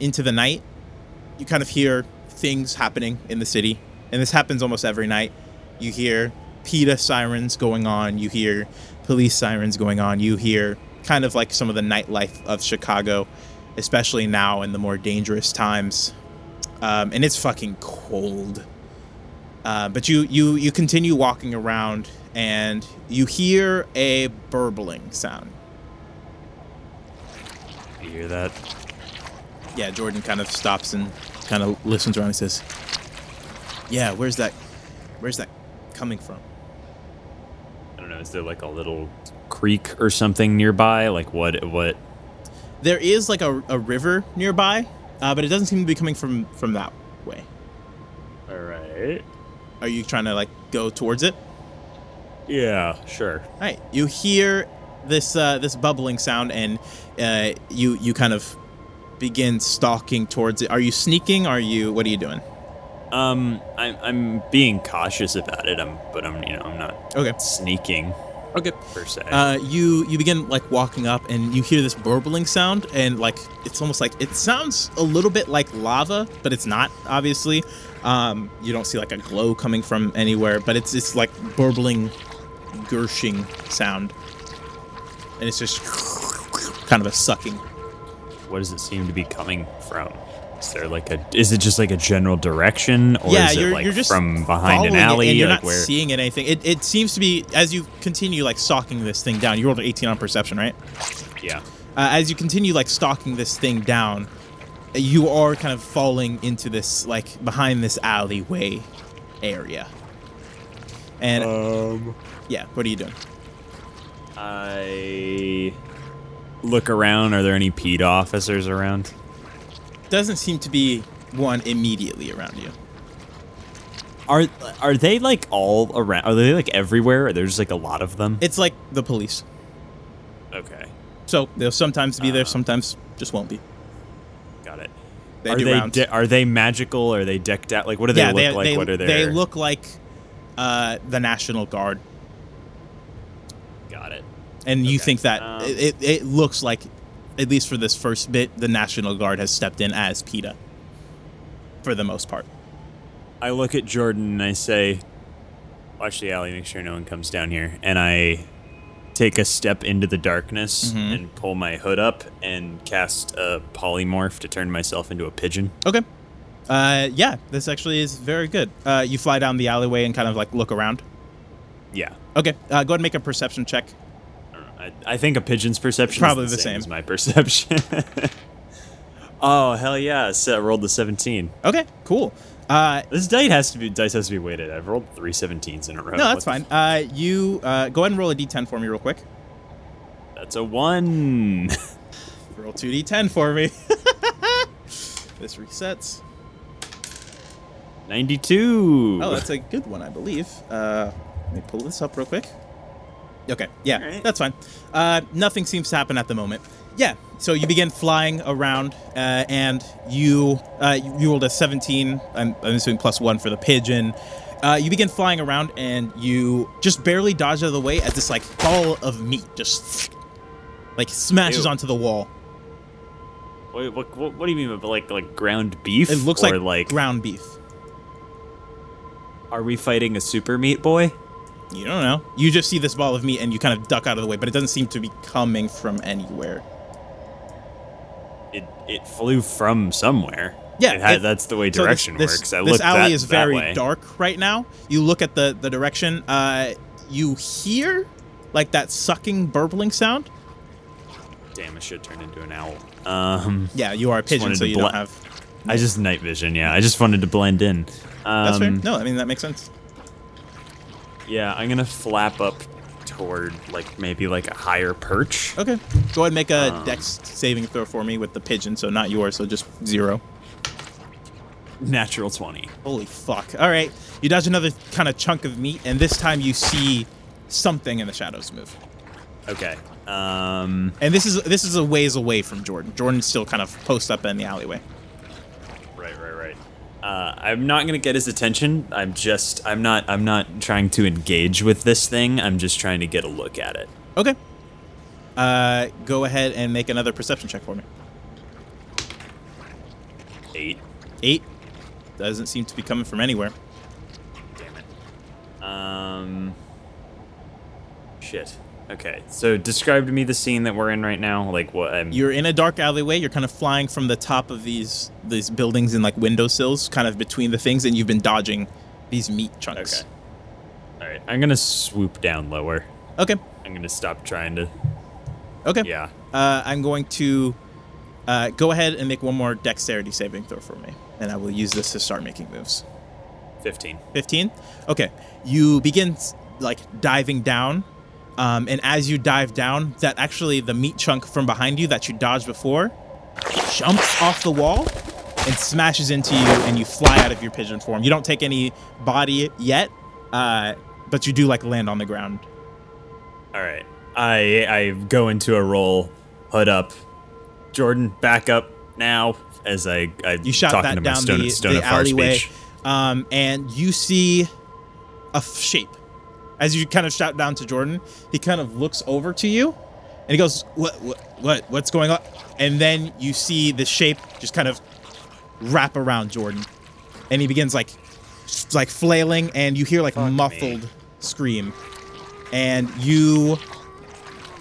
into the night, you kind of hear things happening in the city, and this happens almost every night. You hear PETA sirens going on, you hear police sirens going on, you hear kind of like some of the nightlife of Chicago, especially now in the more dangerous times. And it's fucking cold. But you continue walking around and you hear a burbling sound. You hear that? Yeah, Jordan kind of stops and kind of listens around and says, yeah, where's that coming from? I don't know. Is there like a little creek or something nearby? Like what? There is like a river nearby, but it doesn't seem to be coming from that way. All right. Are you trying to like go towards it? Yeah, sure. All right. You hear this bubbling sound, and you kind of begin stalking towards it. Are you sneaking? What are you doing? I'm being cautious about it. I'm not sneaking. Okay. Per se. You begin like walking up, and you hear this burbling sound, and like it's almost like it sounds a little bit like lava, but it's not, obviously. You don't see like a glow coming from anywhere, but it's like burbling, gushing sound, and it's just kind of a sucking. What does it seem to be coming from? Is there like is it just like a general direction, or is it like from behind an alley? And you're not seeing it, anything. It seems to be, as you continue like stalking this thing down, you rolled an 18 on perception, right? Yeah. As you continue like stalking this thing down, you are kind of falling into this like behind this alleyway area. And yeah, what are you doing? I look around. Are there any PETA officers around? Doesn't seem to be one immediately around you. Are they like all around? Are they like everywhere? Or there's like a lot of them? It's like the police. Okay. So they'll sometimes be there, sometimes just won't be. Got it. Are they magical? Are they decked out? Like, what do they look like? What are they? They look like the National Guard. Got it. And you think that it looks like, at least for this first bit, the National Guard has stepped in as PETA, for the most part. I look at Jordan and I say, watch the alley, make sure no one comes down here. And I take a step into the darkness and pull my hood up and cast a polymorph to turn myself into a pigeon. Okay. Yeah, this actually is very good. You fly down the alleyway and kind of like look around? Yeah. Okay, go ahead and make a perception check. I think a pigeon's perception is probably the same as my perception. Oh, hell yeah. So I rolled the 17. Okay, cool. This dice has to be weighted. I've rolled three 17s in a row. No, that's fine. You go ahead and roll a d10 for me real quick. That's a 1. Roll 2d10 for me. This resets. 92. Oh, that's a good one, I believe. Let me pull this up real quick. Okay, yeah, right. That's fine. Nothing seems to happen at the moment. Yeah, so you begin flying around, and you rolled a 17. I'm assuming +1 for the pigeon. You begin flying around, and you just barely dodge out of the way as this, ball of meat just, smashes Ew. Onto the wall. Wait, what do you mean by, ground beef? It looks or like ground beef. Are we fighting a Super Meat Boy? You don't know. You just see this ball of meat and you kind of duck out of the way, but it doesn't seem to be coming from anywhere. It flew from somewhere. Yeah. That's the way direction works. This alley is very dark right now. You look at the direction. You hear that sucking, burbling sound. Damn, I should turn into an owl. Yeah, you are a pigeon, so you don't have... I just night vision, yeah. I just wanted to blend in. That's fair. No, I mean, that makes sense. Yeah, I'm going to flap up toward, maybe a higher perch. Okay. Go ahead and make a dex saving throw for me with the pigeon, so not yours, so just 0. Natural 20. Holy fuck. All right. You dodge another kind of chunk of meat, and this time you see something in the shadows move. Okay. And this is a ways away from Jordan. Jordan's still kind of post up in the alleyway. Right. I'm not gonna get his attention. I'm not trying to engage with this thing. I'm just trying to get a look at it. Okay. Go ahead and make another perception check for me. 8. Doesn't seem to be coming from anywhere. Damn it. Shit. Okay, so describe to me the scene that we're in right now. You're in a dark alleyway. You're kind of flying from the top of these buildings and windowsills, kind of between the things, and you've been dodging these meat chunks. Okay. All right, I'm going to swoop down lower. Okay. I'm going to stop trying to... Okay. Yeah. I'm going to go ahead and make one more dexterity saving throw for me, and I will use this to start making moves. 15? Okay. You begin, diving down. And as you dive down, that actually the meat chunk from behind you that you dodged before jumps off the wall and smashes into you, and you fly out of your pigeon form. You don't take any body yet, but you do land on the ground. All right. I go into a roll, hood up. Jordan, back up now as I you shot talking that to down my stone the alleyway, speech. And you see a shape. As you kind of shout down to Jordan, he kind of looks over to you, and he goes, what's going on? And then you see the shape just kind of wrap around Jordan, and he begins flailing, and you hear a muffled scream, and you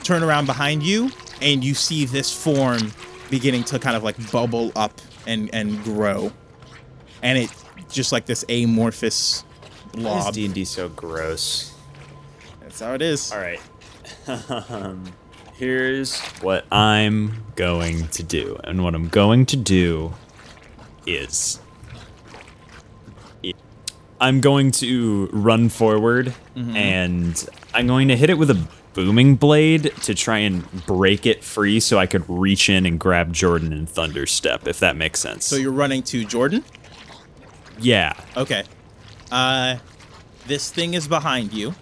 turn around behind you, and you see this form beginning to kind of bubble up and grow, and it just this amorphous blob. Why is D&D so gross? That's how it is. All right. Here's what I'm going to do. And what I'm going to do is... I'm going to run forward, and I'm going to hit it with a booming blade to try and break it free so I could reach in and grab Jordan and Thunderstep, if that makes sense. So you're running to Jordan? Yeah. Okay. This thing is behind you.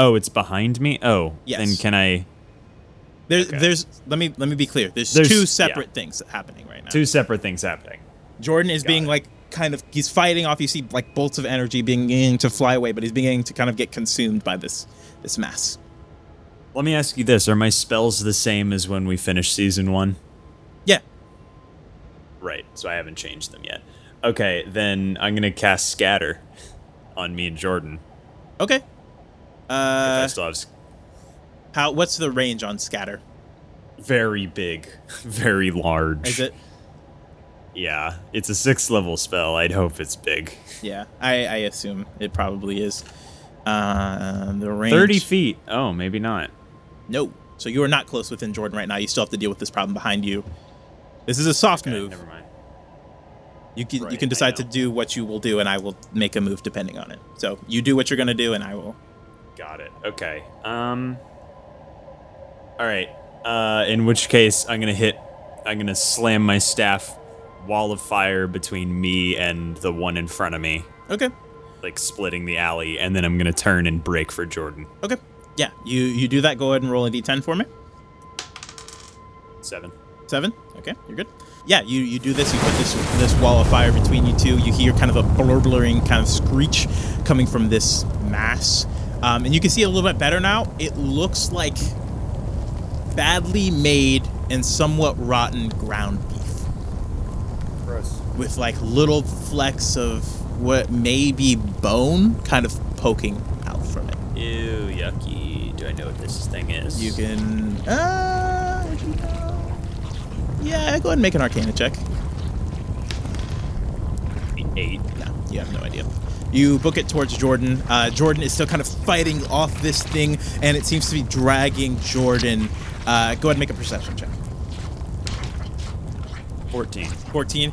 Oh, it's behind me? Oh, yes. Then can I... Let me be clear. There's two separate things happening right now. Jordan is he's fighting off. You see bolts of energy beginning to fly away, but he's beginning to kind of get consumed by this mass. Let me ask you this. Are my spells the same as when we finished season 1? Yeah. Right, so I haven't changed them yet. Okay, then I'm going to cast Scatter on me and Jordan. Okay. If I still have... What's the range on Scatter? Very big. Very large. Is it? Yeah. It's a 6th level spell. I'd hope it's big. Yeah. I assume it probably is. The range... 30 feet. Oh, maybe not. No. So you are not close within Jordan right now. You still have to deal with this problem behind you. This is a soft move. Never mind. You can decide to do what you will do, and I will make a move depending on it. So you do what you're gonna do, and I will. Got it. Okay. All right. In which case, I'm gonna slam my staff, wall of fire between me and the one in front of me. Okay. Like splitting the alley, and then I'm gonna turn and break for Jordan. Okay. Yeah. You do that. Go ahead and roll a d10 for me. 7. 7? Okay, you're good. Yeah, you do this. You put this wall of fire between you two. You hear kind of a blurbling kind of screech coming from this mass. And you can see a little bit better now. It looks like badly made and somewhat rotten ground beef. Gross. With like little flecks of what may be bone kind of poking out from it. Ew, yucky. Do I know what this thing is? You can... what you know? Yeah, go ahead and make an Arcana check. 8. No, you have no idea. You book it towards Jordan. Jordan is still kind of fighting off this thing, and it seems to be dragging Jordan. Go ahead and make a perception check. 14.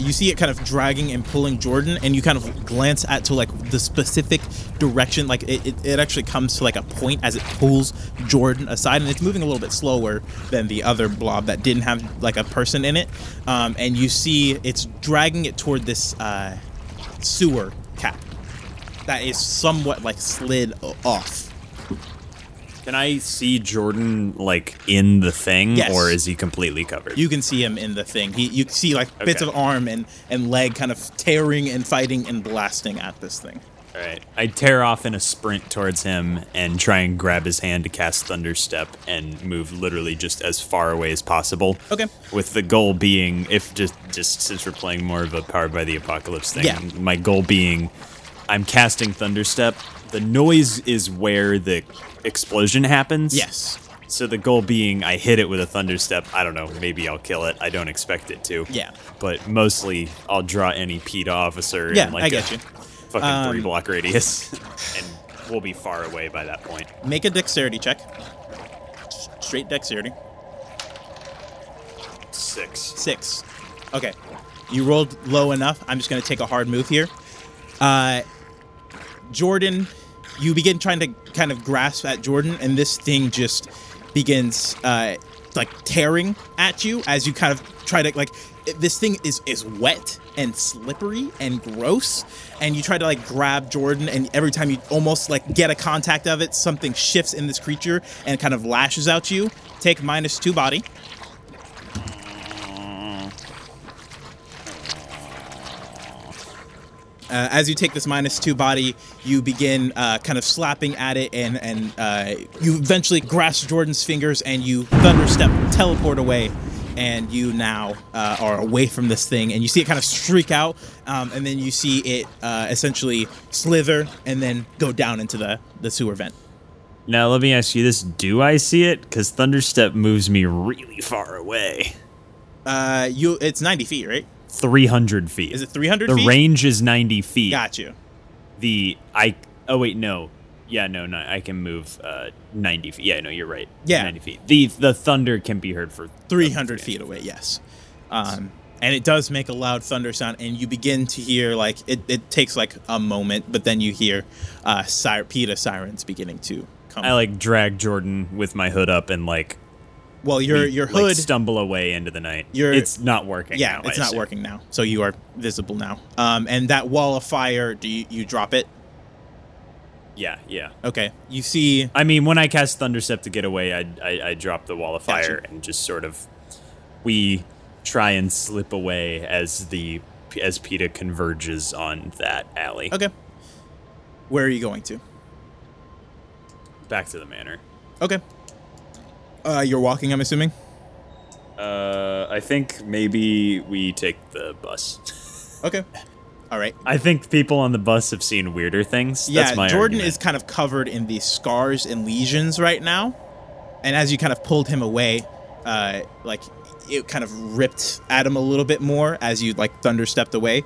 You see it kind of dragging and pulling Jordan, and you kind of glance at to like the specific direction. Like it actually comes to like a point as it pulls Jordan aside, and it's moving a little bit slower than the other blob that didn't have like a person in it. And you see it's dragging it toward this sewer cap that is somewhat like slid off. Can I see Jordan, like, in the thing? Yes. Or is he completely covered? You can see him in the thing. You see, like, bits of arm and leg kind of tearing and fighting and blasting at this thing. All right. I tear off in a sprint towards him and try and grab his hand to cast Thunderstep and move literally just as far away as possible. Okay. With the goal being, if just since we're playing more of a Powered by the Apocalypse thing, my goal being I'm casting Thunderstep. The noise is where the explosion happens. Yes. So the goal being I hit it with a Thunderstep. I don't know. Maybe I'll kill it. I don't expect it to. Yeah. But mostly I'll draw any PETA officer in like a fucking 3-block radius. And we'll be far away by that point. Make a dexterity check. Straight dexterity. 6. Okay. You rolled low enough. I'm just going to take a hard move here. Jordan... You begin trying to kind of grasp at Jordan, and this thing just begins, tearing at you as you kind of try to, like... This thing is wet and slippery and gross, and you try to, like, grab Jordan, and every time you almost, like, get a contact of it, something shifts in this creature and kind of lashes out you. Take -2 body. As you take this -2 body, you begin kind of slapping at it, and you eventually grasp Jordan's fingers, and you Thunderstep, teleport away, and you now are away from this thing. And you see it kind of streak out, and then you see it essentially slither and then go down into the sewer vent. Now, let me ask you this. Do I see it? Because Thunderstep moves me really far away. It's 90 feet, right? 300 feet. Is it 300 feet? The range is 90 feet. Got you. I can move 90 feet. Yeah, no, you're right. Yeah. 90 feet. The thunder can be heard for 300 feet away, yes. And it does make a loud thunder sound, and you begin to hear, like, it takes, like, a moment, but then you hear PETA sirens beginning to come. I, like, drag Jordan with my hood up and, like, well, your hood... Like, stumble away into the night. It's not working now. Yeah, it's not working now. So you are visible now. And that wall of fire, do you drop it? Yeah. Okay, you see... I mean, when I cast Thunderstep to get away, I drop the wall of fire and just sort of... We try and slip away as PETA converges on that alley. Okay. Where are you going to? Back to the manor. Okay. You're walking, I'm assuming? I think maybe we take the bus. Okay. All right. I think people on the bus have seen weirder things. Yeah, that's my Jordan argument. Is kind of covered in these scars and lesions right now. And as you kind of pulled him away, it kind of ripped at him a little bit more as you, like, Thunderstepped away.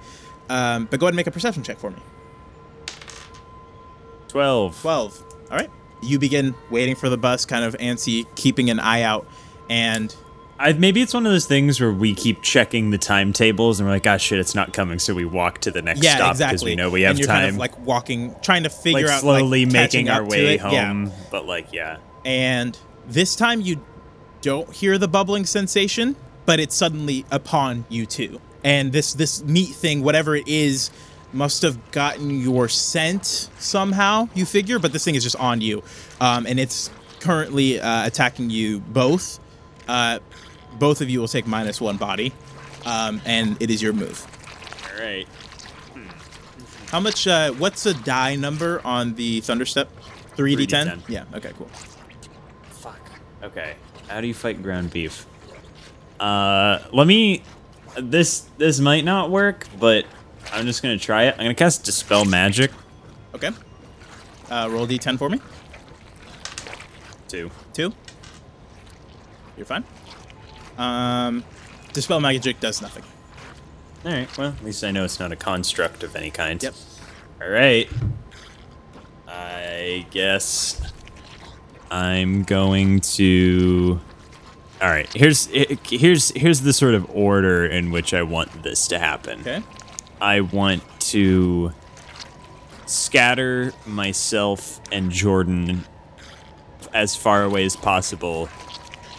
But go ahead and make a perception check for me. 12. All right. You begin waiting for the bus, kind of antsy, keeping an eye out, and Maybe it's one of those things where we keep checking the timetables and we're like, ah, shit, it's not coming. So we walk to the next stop because we know we have time. Kind of like walking, trying to figure out, slowly making our way home. Yeah. But And this time you don't hear the bubbling sensation, but it's suddenly upon you too. And this meat thing, whatever it is, must have gotten your scent somehow, you figure. But this thing is just on you. And it's currently attacking you both. Both of you will take -1 body, and it is your move. All right. How much, what's the die number on the Thunderstep? 3d10? Yeah, okay, cool. Fuck. Okay, how do you fight ground beef? This might not work, but I'm just going to try it. I'm going to cast Dispel Magic. Okay. Roll d10 for me. 2. You're fine. Dispel Magic does nothing. All right. Well, at least I know it's not a construct of any kind. Yep. All right. I guess I'm going to... All right. Here's the sort of order in which I want this to happen. Okay. I want to scatter myself and Jordan as far away as possible,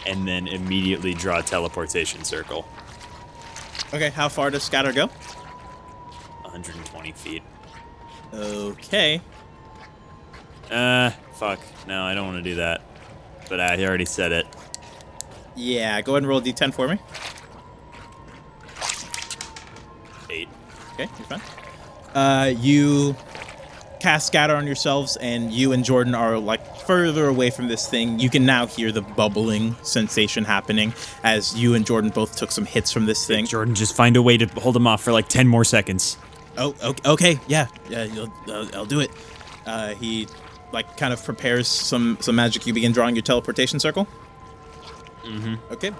and then immediately draw a teleportation circle. Okay, how far does scatter go? 120 feet. Okay. Fuck. No, I don't want to do that. But I already said it. Yeah, go ahead and roll a d10 for me. 8. Okay, you're fine. You cast scatter on yourselves, and you and Jordan are, further away from this thing. You can now hear the bubbling sensation happening as you and Jordan both took some hits from this thing. Jordan, just find a way to hold him off for, 10 more seconds. Oh, okay, yeah, I'll do it. He, kind of prepares some magic. You begin drawing your teleportation circle. Mm-hmm. Okay.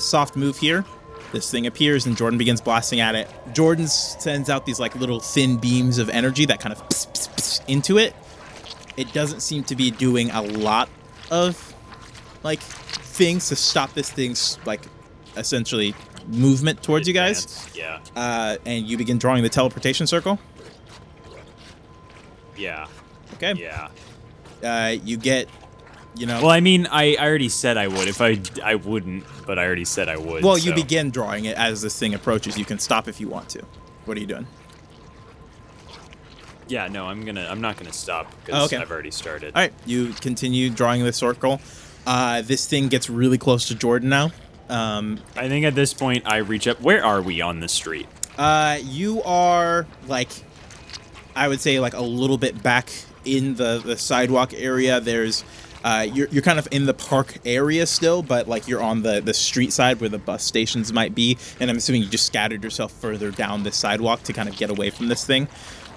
Soft move here. This thing appears, and Jordan begins blasting at it. Jordan sends out these little thin beams of energy that kind of pss, pss, pss into it. It doesn't seem to be doing a lot of things to stop this thing's essentially movement towards you guys. Yeah. And you begin drawing the teleportation circle. Yeah. Okay. Yeah. You get. Well, I already said I would. If I wouldn't, but I already said I would. Well, you begin drawing it as this thing approaches. You can stop if you want to. What are you doing? Yeah, no, I'm not gonna stop because I've already started. All right, you continue drawing the circle. This thing gets really close to Jordan now. I think at this point I reach up. Where are we on the street? You are I would say a little bit back in the sidewalk area. There's. You're kind of in the park area still, but you're on the street side where the bus stations might be. And I'm assuming you just scattered yourself further down this sidewalk to kind of get away from this thing.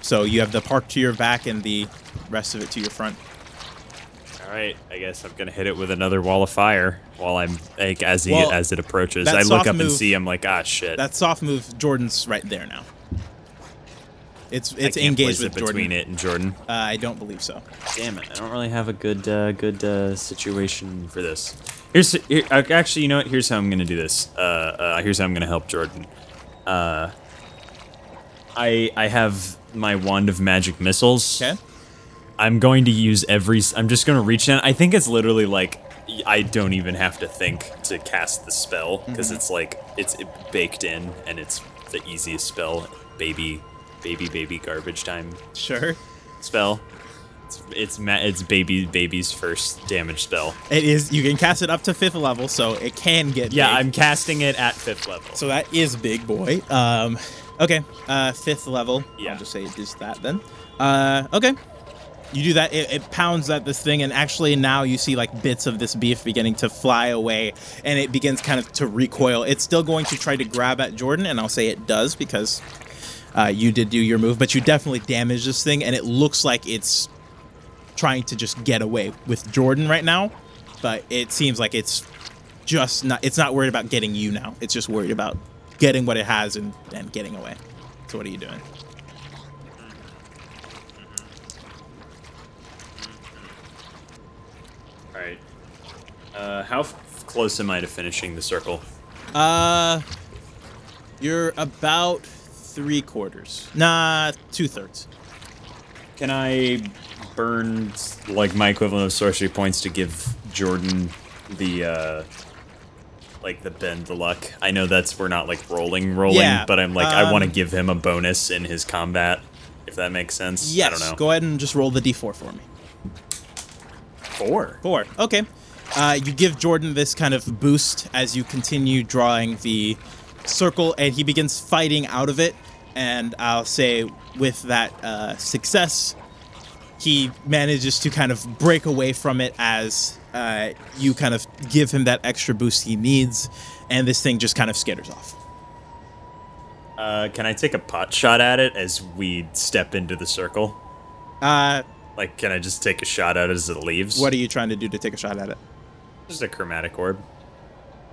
So you have the park to your back and the rest of it to your front. All right. I guess I'm going to hit it with another wall of fire while I'm as it approaches. I look up and see, I'm like, ah, shit. That soft move, Jordan's right there now. It's engaged with Jordan. Between it and Jordan. I don't believe so. Damn it! I don't really have a good situation for this. Actually, you know what? Here's how I'm gonna do this. Here's how I'm gonna help Jordan. I have my wand of magic missiles. Okay. I'm going to use every. I'm just gonna reach down. I think it's literally I don't even have to think to cast the spell because it's it's baked in and it's the easiest spell, baby. Baby garbage time. Sure. Spell. It's baby's first damage spell. It is. You can cast it up to 5th level, so it can get. Yeah, big. I'm casting it at 5th level. So that is big boy. Okay. 5th level. Yeah. I'll just say it is that then. Okay. You do that. It pounds at this thing, and actually now you see bits of this beef beginning to fly away, and it begins kind of to recoil. It's still going to try to grab at Jordan, and I'll say it does because. You did do your move, but you definitely damaged this thing, and it looks like it's trying to just get away with Jordan right now, but it seems like it's just not... It's not worried about getting you now. It's just worried about getting what it has and getting away. So what are you doing? All right. How close am I to finishing the circle? You're about 3/4. Nah, 2/3. Can I burn, like, my equivalent of sorcery points to give Jordan the, like, the bend the luck? I know that's, we're not, like, rolling, yeah, but I'm, like, I want to give him a bonus in his combat, if that makes sense. Yes, I don't know. Go ahead and just roll the d4 for me. 4. Okay. You give Jordan this kind of boost as you continue drawing the circle, and he begins fighting out of it. And I'll say with that success, he manages to kind of break away from it as you kind of give him that extra boost he needs, and this thing just kind of skitters off. Can I take a pot shot at it as we step into the circle? Like, can I just take a shot at it as it leaves? What are you trying to do to take a shot at it? Just a chromatic orb.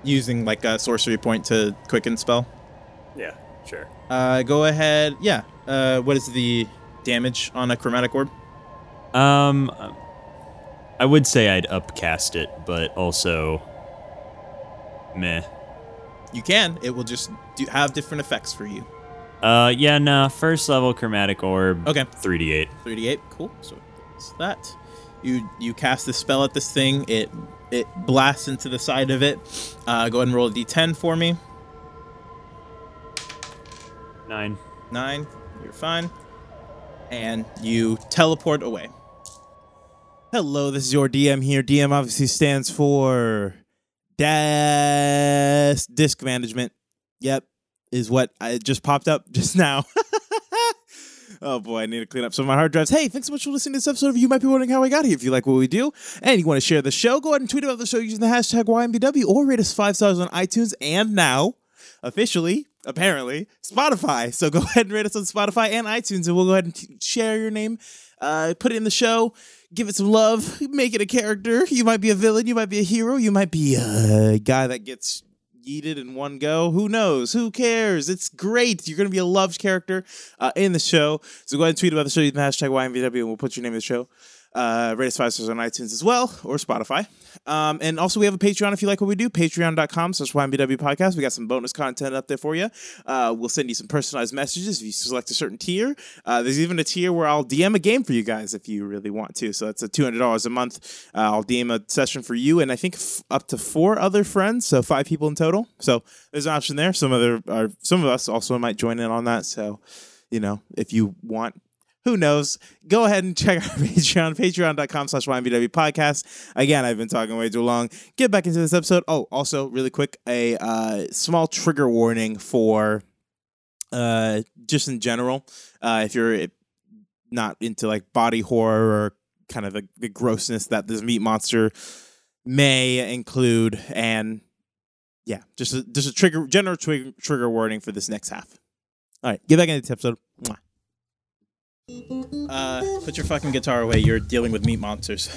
Using, like, a sorcery point to quicken spell? Yeah, sure. Go ahead. Yeah. What is the damage on a chromatic orb? I would say I'd upcast it, but also, meh. You can. It will just have different effects for you. Yeah, nah. First level chromatic orb. Okay. 3d8. 3d8. Cool. So it's that. You cast the spell at this thing. It blasts into the side of it. Go ahead and roll a d10 for me. 9. You're fine. And you teleport away. Hello, this is your DM here. DM obviously stands for disk management. Yep, is what I just popped up just now. Oh boy, I need to clean up some of my hard drives. Hey, thanks so much for listening to this episode of You Might Be Wondering How I Got Here. If you like what we do and you want to share the show, go ahead and tweet about the show using the hashtag YMBW or rate us 5 stars on iTunes and now, officially, apparently, Spotify. So go ahead and rate us on Spotify and iTunes and we'll go ahead and share your name, put it in the show, give it some love, make it a character. You might be a villain, you might be a hero, you might be a guy that gets yeeted in one go. Who knows? Who cares? It's great. You're going to be a loved character in the show. So go ahead and tweet about the show using the hashtag YMVW and we'll put your name in the show. Rate us 5 stars on iTunes as well, or Spotify. And also we have a Patreon if you like what we do, patreon.com/YMBW podcast. We got some bonus content up there for you. We'll send you some personalized messages if you select a certain tier. There's even a tier where I'll DM a game for you guys if you really want to. So that's a $200 a month. I'll DM a session for you and I think up to 4 other friends, so 5 people in total. So there's an option there. Some of us also might join in on that. So, you know, if you want. Who knows? Go ahead and check our Patreon, patreon.com/YMBW podcast. Again, I've been talking way too long. Get back into this episode. Oh, also, really quick, a small trigger warning for just in general. If you're not into like body horror or kind of the grossness that this meat monster may include. And yeah, just a general trigger warning for this next half. All right, get back into this episode. Mwah. Put your fucking guitar away. You're dealing with meat monsters.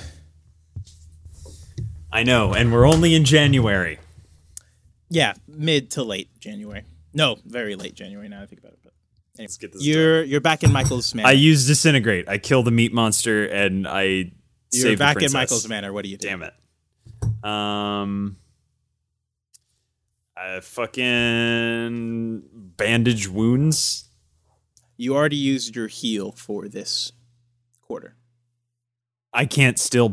I know, and we're only in January. Yeah, mid to late January. No, very late January now I think about it. But anyway, let's get this you're back in Michael's manor. I use disintegrate. I kill the meat monster and I You're back the princess. In Michael's manor. What do you do? Damn it. I fucking bandage wounds. You already used your heal for this quarter. I can't still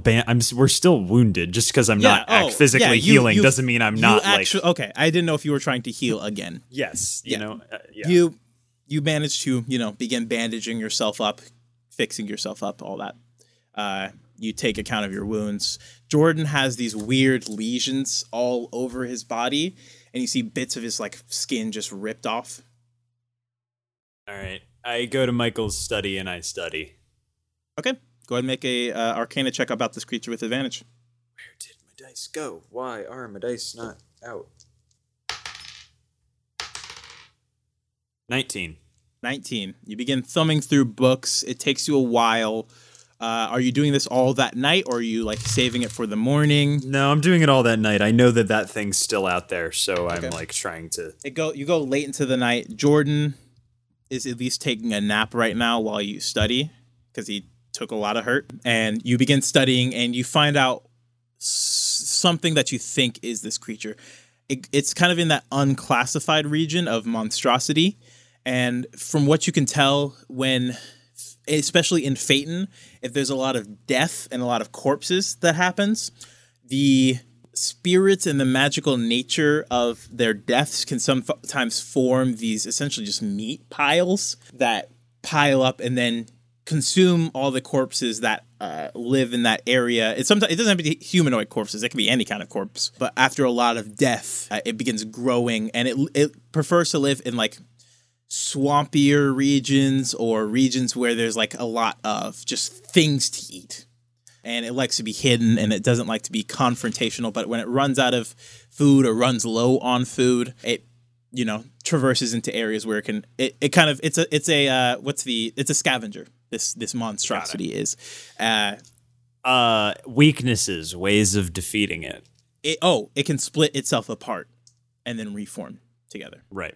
we're still wounded. Just because I'm not physically healing doesn't mean I'm not actually, like... Okay, I didn't know if you were trying to heal again. Yes, you know. Yeah. You managed to, begin bandaging yourself up, fixing yourself up, all that. You take account of your wounds. Jordan has these weird lesions all over his body, and you see bits of his, like, skin just ripped off. All right. I go to Michael's study and I study. Okay. Go ahead and make a Arcana check about this creature with advantage. Where did my dice go? Why are my dice not out? 19. You begin thumbing through books. It takes you a while. Are you doing this all that night or are you like saving it for the morning? No, I'm doing it all that night. I know that thing's still out there, so okay. I'm like trying to... You go late into the night. Jordan... is at least taking a nap right now while you study because he took a lot of hurt. And you begin studying and you find out something that you think is this creature. It's kind of in that unclassified region of monstrosity. And from what you can tell, when, especially in Phaeton, if there's a lot of death and a lot of corpses that happens, the spirits and the magical nature of their deaths can sometimes form these essentially just meat piles that pile up and then consume all the corpses that live in that area. It doesn't have to be humanoid corpses. It can be any kind of corpse. But after a lot of death, it begins growing, and it prefers to live in like swampier regions or regions where there's like a lot of just things to eat. And it likes to be hidden, and it doesn't like to be confrontational. But when it runs out of food or runs low on food, it, you know, traverses into areas where it can. It's a scavenger. This monstrosity is. Weaknesses, ways of defeating it. It can split itself apart and then reform together. Right.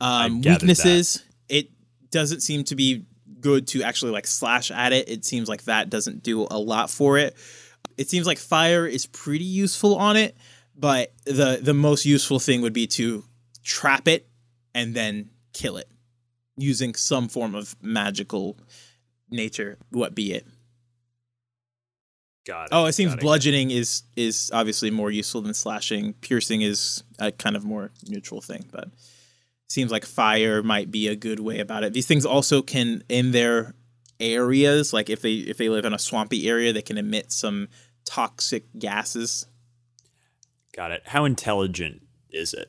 Weaknesses. That. It doesn't seem to be good to actually like slash at it. It seems like that doesn't do a lot for it. It seems like fire is pretty useful on it, but the most useful thing would be to trap it and then kill it using some form of magical nature, what be it. Got it. Oh, it seems bludgeoning is obviously more useful than slashing. Piercing is a kind of more neutral thing, but seems like fire might be a good way about it. These things also can, in their areas, like if they live in a swampy area, they can emit some toxic gases. Got it. How intelligent is it?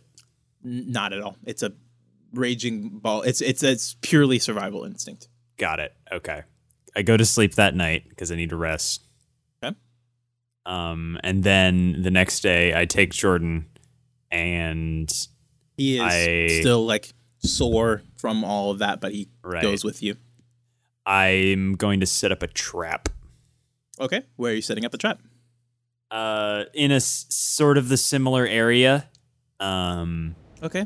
Not at all. It's a raging ball. It's purely survival instinct. Got it. Okay. I go to sleep that night because I need to rest. Okay. And then the next day I take Jordan, and he is still like sore from all of that, but he goes with you. I'm going to set up a trap. Okay, where are you setting up the trap? In a sort of the similar area. Okay.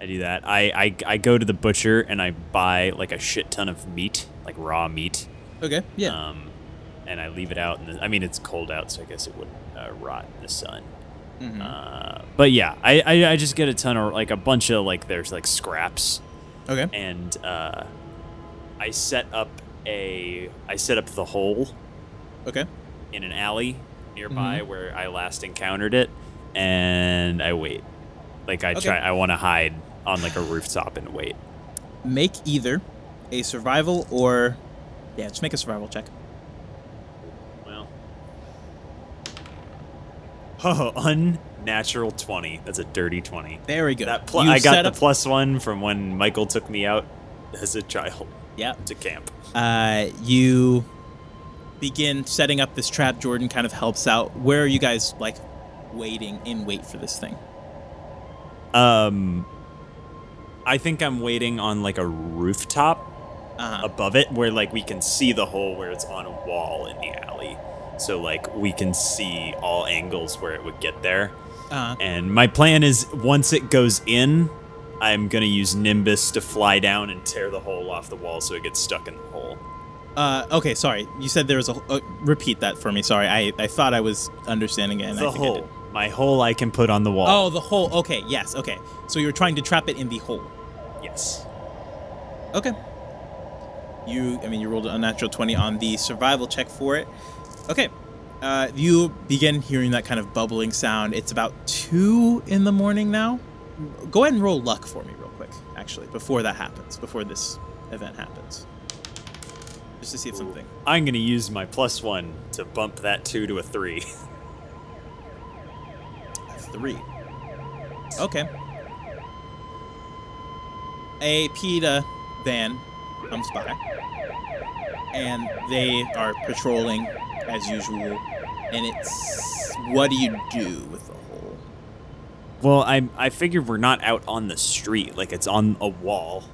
I do that. I go to the butcher and I buy like a shit ton of meat, like raw meat. Okay. Yeah. And I leave it out. It's cold out, so I guess it wouldn't rot in the sun. Mm-hmm. But yeah, I just get a ton of like a bunch of like there's like scraps. Okay. And I set up the hole. Okay. In an alley nearby, mm-hmm, where I last encountered it, and I wait. Like I want to hide on like a rooftop and wait. Make either a survival or just make a survival check. Oh, unnatural 20. That's a dirty 20. Very good. I got the +1 from when Michael took me out as a child. Yeah. To camp. You begin setting up this trap. Jordan kind of helps out. Where are you guys like waiting in wait for this thing? I think I'm waiting on like a rooftop, uh-huh, above it, where like we can see the hole where it's on a wall in the alley. So, like, we can see all angles where it would get there. Uh-huh. And my plan is, once it goes in, I'm going to use Nimbus to fly down and tear the hole off the wall so it gets stuck in the hole. Okay, sorry. You said there was a... repeat that for me, sorry. I thought I was understanding it. And the hole. My hole I can put on the wall. Oh, the hole. Okay, yes, okay. So you were trying to trap it in the hole. Yes. Okay. You rolled an unnatural 20 on the survival check for it. Okay, you begin hearing that kind of bubbling sound. It's about 2 in the morning now. Go ahead and roll luck for me real quick, actually, before this event happens. Just to see if something... I'm going to use my +1 to bump that 2 to a 3. A 3. Okay. A PETA van comes by, and they are patrolling as usual, and it's, what do you do with the hole? Well, I figured we're not out on the street, like it's on a wall.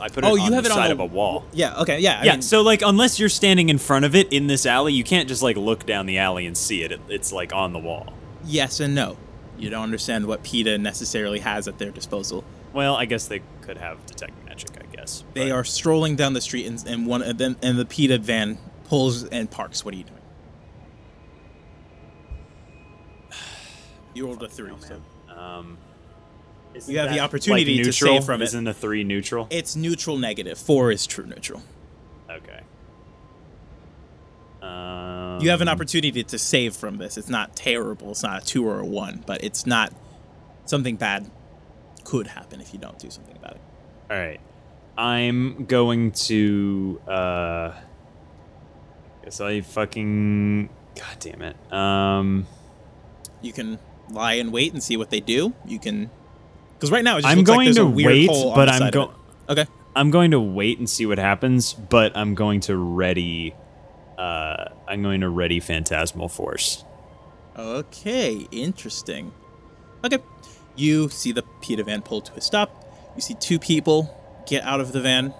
I put it on the side of a wall. Yeah, okay, yeah. So like unless you're standing in front of it in this alley, you can't just like look down the alley and see it. It's like on the wall. Yes and no. You don't understand what PETA necessarily has at their disposal. Well, I guess they could have detect magic, I guess. They are strolling down the street, and one of them, and the PETA van pulls and parks. What are you doing? You rolled a 3, so... You have the opportunity like to save from it. Isn't a 3 neutral? It's neutral negative. 4 is true neutral. Okay. You have an opportunity to save from this. It's not terrible. It's not a 2 or a 1, but it's not... Something bad could happen if you don't do something about it. All right. I'm going to... guess I fucking... God damn it. You can lie and wait and see what they do. You can... Because right now, it just looks like there's a weird hole on the side of it. Okay. I'm going to wait and see what happens, but I'm going to ready... I'm going to ready Phantasmal Force. Okay, interesting. Okay. You see the PETA van pull to a stop. You see 2 people get out of the van.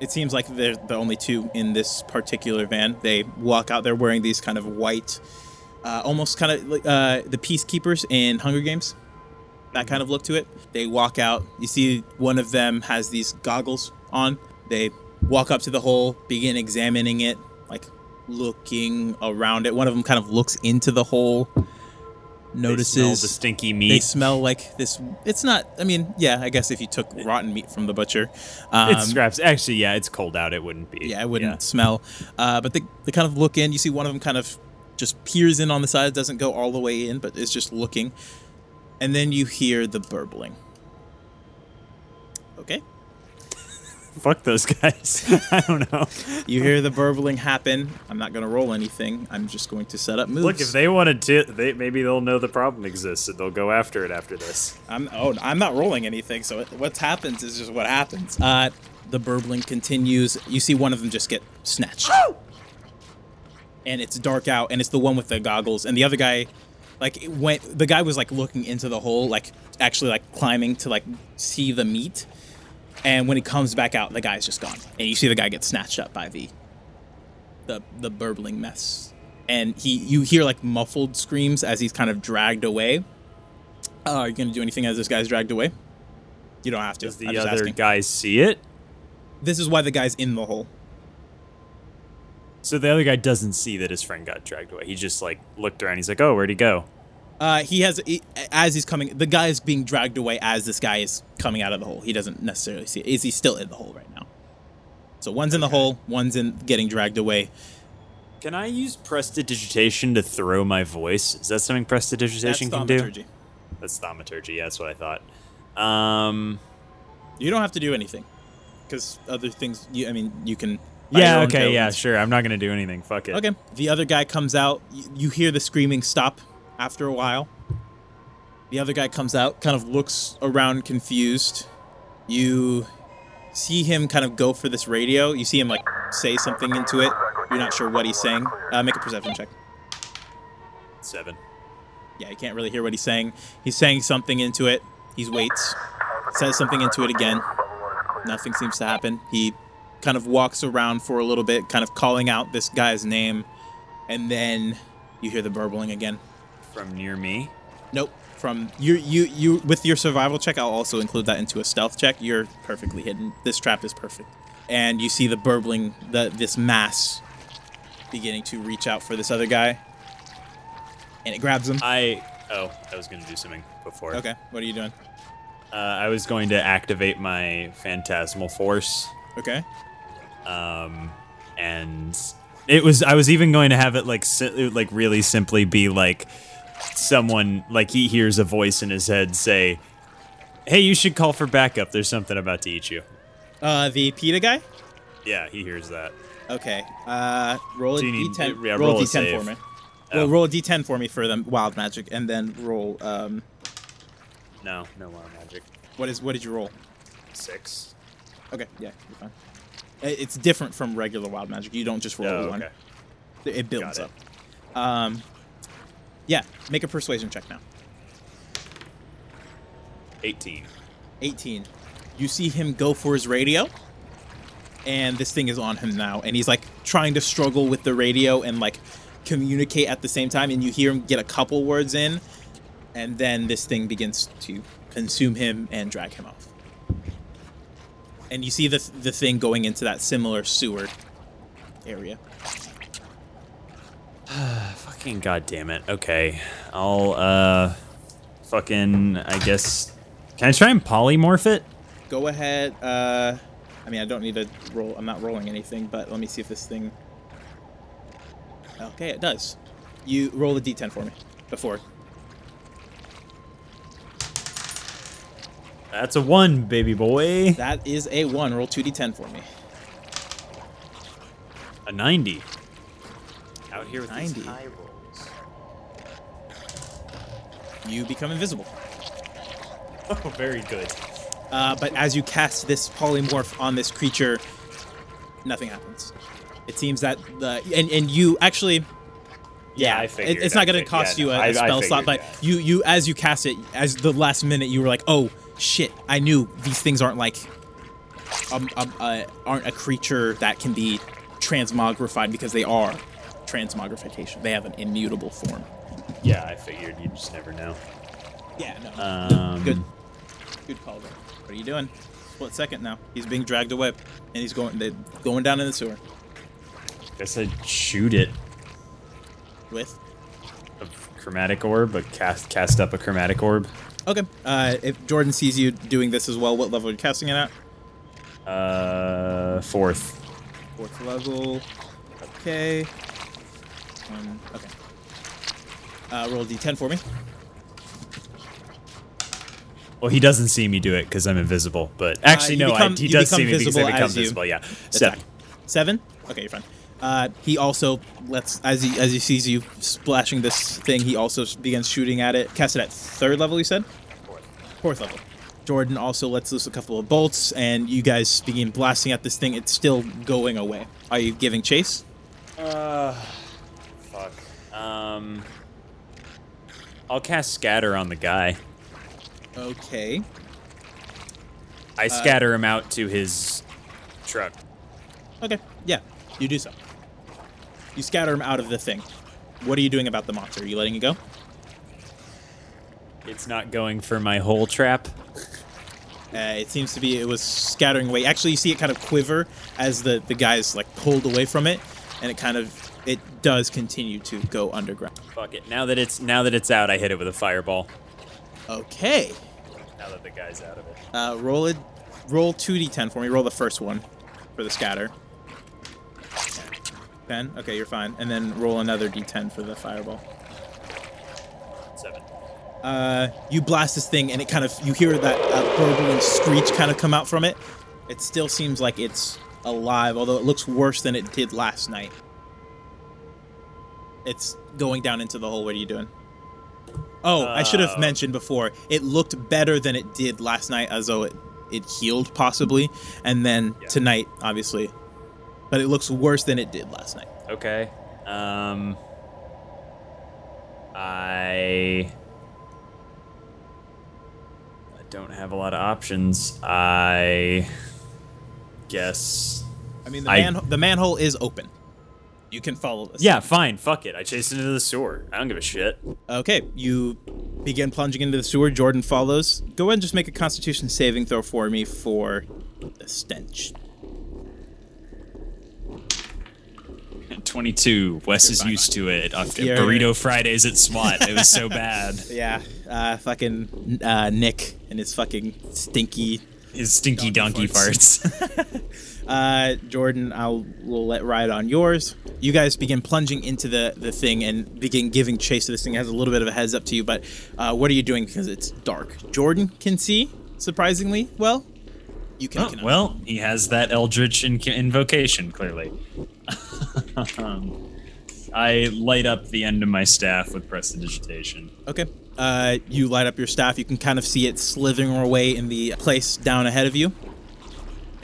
It seems like they're the only 2 in this particular van. They walk out there wearing these kind of white, almost kind of like the Peacekeepers in Hunger Games. That kind of look to it. They walk out. You see one of them has these goggles on. They walk up to the hole, begin examining it, like looking around it. One of them kind of looks into the hole, notices... They smell the stinky meat. They smell like this... It's not... I mean, yeah, I guess if you took rotten meat from the butcher... it's scraps. Actually, yeah, it's cold out. It wouldn't be. Yeah, it wouldn't smell. But they kind of look in. You see one of them kind of just peers in on the side. Doesn't go all the way in, but is just looking. And then you hear the burbling. Okay. Fuck those guys. I don't know. You hear the burbling happen. I'm not going to roll anything. I'm just going to set up moves. Look, if they wanted to, maybe they'll know the problem exists and they'll go after it after this. I'm not rolling anything, so what happens is just what happens. The burbling continues. You see one of them just get snatched. Oh! And it's dark out, and it's the one with the goggles. And the other guy... Like, the guy was, like, looking into the hole, like, actually, like, climbing to, like, see the meat. And when he comes back out, the guy's just gone. And you see the guy get snatched up by the burbling mess. And you hear, like, muffled screams as he's kind of dragged away. Are you going to do anything as this guy's dragged away? You don't have to. Does the other guy see it? This is why the guy's in the hole. So the other guy doesn't see that his friend got dragged away. He just, like, looked around. He's like, oh, where'd he go? As he's coming, the guy is being dragged away as this guy is coming out of the hole. He doesn't necessarily see it. Is he still in the hole right now? So one's in the hole, one's in getting dragged away. Can I use prestidigitation to throw my voice? Is that something prestidigitation can do? That's thaumaturgy. Yeah, that's what I thought. You don't have to do anything. Because other things, you can... Yeah, okay, yeah, sure. I'm not going to do anything. Fuck it. Okay. The other guy comes out. You hear the screaming stop after a while. The other guy comes out, kind of looks around confused. You see him kind of go for this radio. You see him, like, say something into it. You're not sure what he's saying. Make a perception check. 7. Yeah, you can't really hear what he's saying. He's saying something into it. He waits. Says something into it again. Nothing seems to happen. He... kind of walks around for a little bit, kind of calling out this guy's name, and then you hear the burbling again. From near me? Nope. From you with your survival check, I'll also include that into a stealth check. You're perfectly hidden. This trap is perfect. And you see the burbling, this mass beginning to reach out for this other guy. And it grabs him. I was gonna do something before. Okay, what are you doing? I was going to activate my Phantasmal Force. Okay. And I was even going to have it like really simply be like someone, like he hears a voice in his head say, hey, you should call for backup. There's something about to eat you. The PETA guy? Yeah, he hears that. Okay. Roll a D10. Yeah, roll a D10 for me. Well, roll a D10 for me for the wild magic and then roll. No wild magic. What did you roll? 6. Okay, yeah, you're fine. It's different from regular wild magic. You don't just roll one. Okay. It builds up. Yeah, make a persuasion check now. 18. You see him go for his radio, and this thing is on him now, and he's, like, trying to struggle with the radio and, like, communicate at the same time, and you hear him get a couple words in, and then this thing begins to consume him and drag him off. And you see the thing going into that similar sewer area. Fuck. Fucking goddamn it. Okay. I'll, fucking, I guess... Can I try and polymorph it? Go ahead. I mean, I don't need to roll. I'm not rolling anything, but let me see if this thing... Okay, it does. You roll the D10 for me. Before. That's a 1, baby boy. That is a 1. Roll 2D10 for me. A 90. Out here with 90. These high rolls. You become invisible. Oh, very good. But as you cast this polymorph on this creature, nothing happens. It seems that the and you actually, yeah, I figured it's not going to cost you a spell slot, but you as you cast it, as the last minute you were like, oh shit, I knew these things aren't like aren't a creature that can be transmogrified, because they are transmogrification. They have an immutable form. Yeah, I figured. You just never know. Yeah, no. Good call there. What are you doing? Split second now. He's being dragged away, and he's going down in the sewer. Guess I'd shoot it. With? A chromatic orb, cast up a chromatic orb. Okay. If Jordan sees you doing this as well, what level are you casting it at? 4th. 4th level. Okay. Okay. Roll D10 for me. Well, he doesn't see me do it because I'm invisible, but actually, he does see me because I become visible, yeah. 7. 7? Okay, you're fine. He also lets, as he sees you splashing this thing, he also begins shooting at it. Cast it at 3rd level, you said? 4th level. Jordan also lets loose a couple of bolts, and you guys begin blasting at this thing. It's still going away. Are you giving chase? Fuck. I'll cast Scatter on the guy. Okay. I scatter him out to his truck. Okay, yeah, you do so. You scatter him out of the thing. What are you doing about the monster? Are you letting it go? It's not going for my whole trap. It seems to be, it was scattering away. Actually, you see it kind of quiver as the guy's like pulled away from it, and it kind of, it does continue to go underground. Fuck it. Now that it's out, I hit it with a fireball. Okay. Now that the guy's out of it. Roll 2d10 for me. Roll the first one for the scatter. 10. Okay, you're fine. And then roll another d10 for the fireball. 7. You blast this thing, and it kind of, you hear that burbling screech kind of come out from it. It still seems like it's alive, although it looks worse than it did last night. It's going down into the hole. What are you doing? Oh, I should have mentioned before. It looked better than it did last night, as though it healed, possibly. And then tonight, obviously. But it looks worse than it did last night. Okay. I don't have a lot of options. I guess... I mean, the manhole is open. You can follow this. Yeah, fine. Fuck it. I chased into the sewer. I don't give a shit. Okay. You begin plunging into the sewer. Jordan follows. Go ahead and just make a Constitution saving throw for me for the stench. 22. Wes is used to it. Burrito Fridays at SWAT. It was so bad. Yeah. Fucking Nick and his fucking stinky... His stinky donkey farts. Jordan, we'll let ride on yours. You guys begin plunging into the thing and begin giving chase to this thing. It has a little bit of a heads up to you, but what are you doing? Because it's dark. Jordan can see, surprisingly well. You can. Oh, well, he has that Eldritch invocation, clearly. I light up the end of my staff with prestidigitation. Okay. You light up your staff. You can kind of see it slithering away in the place down ahead of you.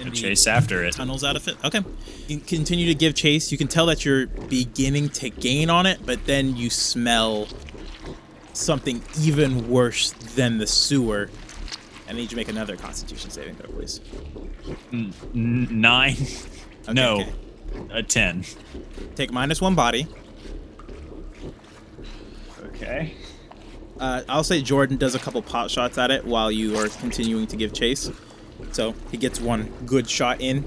And chase after it. Tunnels out of it. Okay. You continue to give chase. You can tell that you're beginning to gain on it, but then you smell something even worse than the sewer. I need you to make another Constitution saving throw, please. 9. Okay, no. Okay. A 10. Take -1 body. Okay. I'll say Jordan does a couple pot shots at it while you are continuing to give chase. So he gets one good shot in.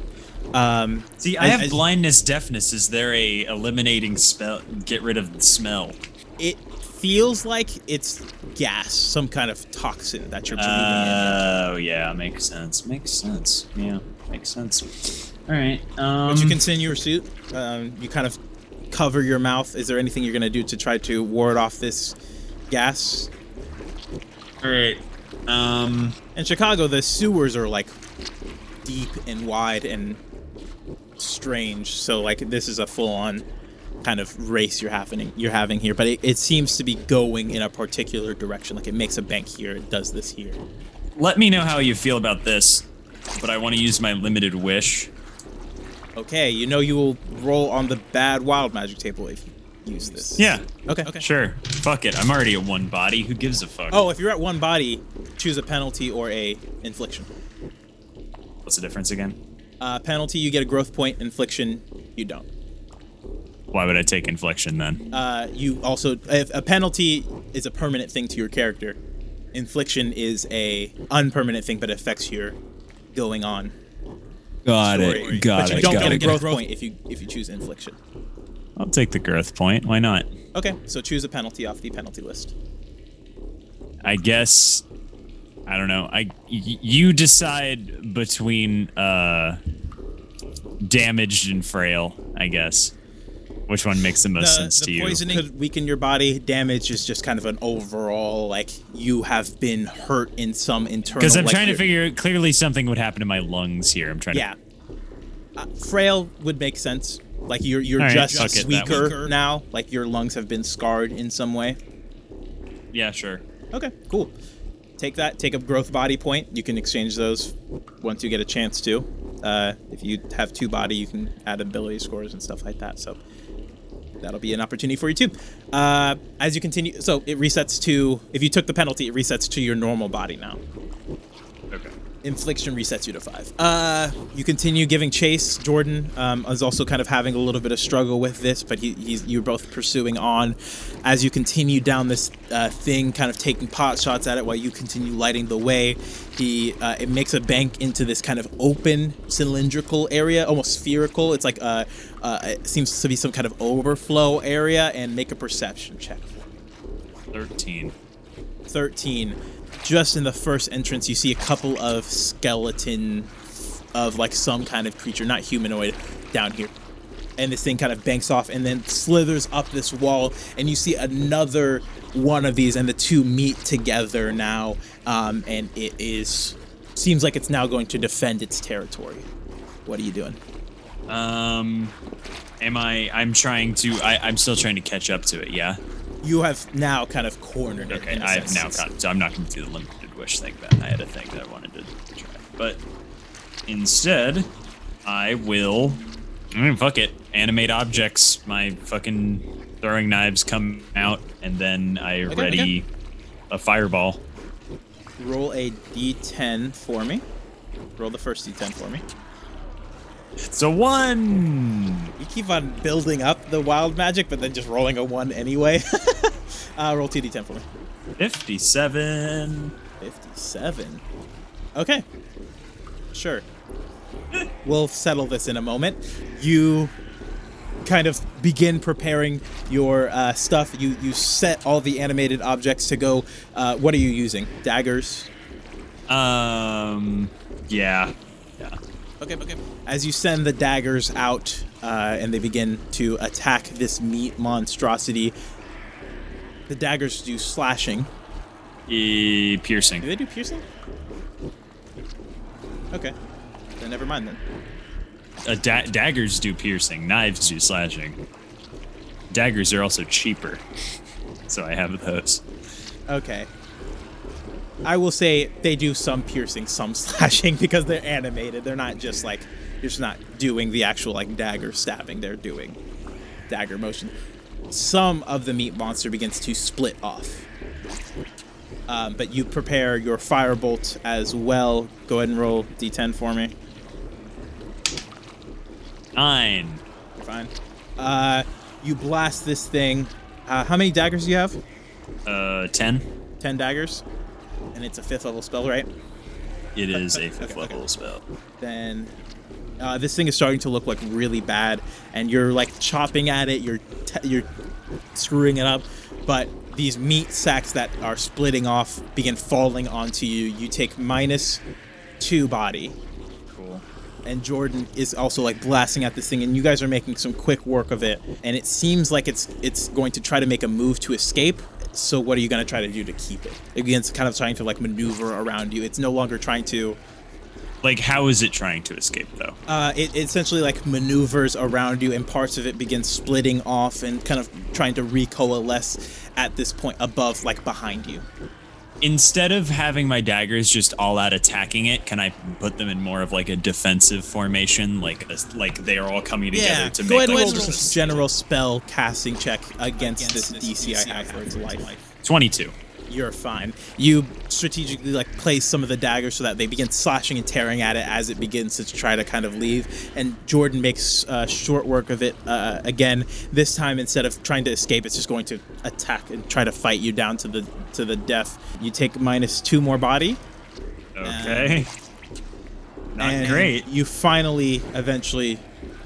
See, I have blindness, deafness. Is there a eliminating spell? Get rid of the smell. It feels like it's gas, some kind of toxin that you're breathing in. Oh yeah, makes sense. Makes sense. Yeah, makes sense. All right. But you continue your pursuit. You kind of cover your mouth. Is there anything you're gonna do to try to ward off this gas? All right. In Chicago, the sewers are like deep and wide and strange. So like this is a full-on kind of race you're having here, but it seems to be going in a particular direction. Like it makes a bank here, it does this here. Let me know how you feel about this, but I want to use my limited wish. Okay, you know you will roll on the bad wild magic table if you use this. Yeah. Okay. Sure. Fuck it. I'm already at one body. Who gives a fuck? Oh, if you're at one body, choose a penalty or a infliction. What's the difference again? Penalty, you get a growth point. Infliction, you don't. Why would I take infliction then? You also, if a penalty is a permanent thing to your character. Infliction is a unpermanent thing, but it affects your going on. Got it. But you don't get a growth point if you choose infliction. I'll take the growth point. Why not? Okay, so choose a penalty off the penalty list. I guess. I don't know. You decide between damaged and frail, I guess. Which one makes the most sense to you? The poisoning could weaken your body. Damage is just kind of an overall, like, you have been hurt in some internal... Because I'm trying to figure... Clearly something would happen to my lungs here. I'm trying to... Yeah. Frail would make sense. Like, you're just weaker now. Like, your lungs have been scarred in some way. Yeah, sure. Okay, cool. Take that. Take a growth body point. You can exchange those once you get a chance to. If you have two body, you can add ability scores and stuff like that. So that'll be an opportunity for you too. As you continue, so it resets to, if you took the penalty, it resets to your normal body now. Okay. Infliction resets you to 5. You continue giving chase. Jordan is also kind of having a little bit of struggle with this, but you're both pursuing on. As you continue down this thing, kind of taking pot shots at it while you continue lighting the way, it makes a bank into this kind of open cylindrical area, almost spherical. It's like it seems to be some kind of overflow area, and make a perception check. 13. Just in the first entrance, you see a couple of skeleton of like some kind of creature, not humanoid, down here. And this thing kind of banks off and then slithers up this wall, and you see another one of these, and the two meet together now, and it seems like it's now going to defend its territory. What are you doing? I'm still trying to catch up to it, yeah? You have now kind of cornered it. Okay, I have now caught. So I'm not going to do the limited wish thing then. I had a thing that I wanted to try. But instead, fuck it. Animate objects. My fucking throwing knives come out, and then I ready a fireball. Roll a d10 for me. Roll the first d10 for me. It's a 1! You keep on building up the wild magic, but then just rolling a 1 anyway. Roll 2d10 for me. 57. Okay. Sure. We'll settle this in a moment. You kind of begin preparing your stuff. You set all the animated objects to go. What are you using? Daggers? Yeah. Okay. As you send the daggers out, and they begin to attack this meat monstrosity, the daggers do slashing. Piercing. Do they do piercing? Okay. Then never mind then. Daggers do piercing. Knives do slashing. Daggers are also cheaper. So I have those. Okay. I will say they do some piercing, some slashing, because they're animated. They're not just like, you're just not doing the actual like dagger stabbing. They're doing dagger motion. Some of the meat monster begins to split off. But you prepare your firebolt as well. Go ahead and roll d10 for me. 9. You're fine. You blast this thing. How many daggers do you have? 10. 10 daggers? And it's a 5th level spell, right? It is a 5th level spell. Then This thing is starting to look like really bad, and you're like chopping at it, you're screwing it up, but these meat sacks that are splitting off begin falling onto you. You take -2 body. Cool. And Jordan is also like blasting at this thing, and you guys are making some quick work of it, and it seems like it's going to try to make a move to escape. So what are you going to try to do to keep it? It begins kind of trying to like maneuver around you. It's no longer trying to... Like, how is it trying to escape, though? It essentially, like, maneuvers around you, and parts of it begin splitting off and kind of trying to recoalesce at this point above, like, behind you. Instead of having my daggers just all out attacking it, can I put them in more of, like, a defensive formation? Like they are all coming together to make, like, just a general spell casting check against this DC I have for its life. 22. You're fine. You strategically like place some of the daggers so that they begin slashing and tearing at it as it begins to try to kind of leave. And Jordan makes short work of it again. This time, instead of trying to escape, it's just going to attack and try to fight you down to the death. You take -2 more body. Okay. Not great. You finally, eventually,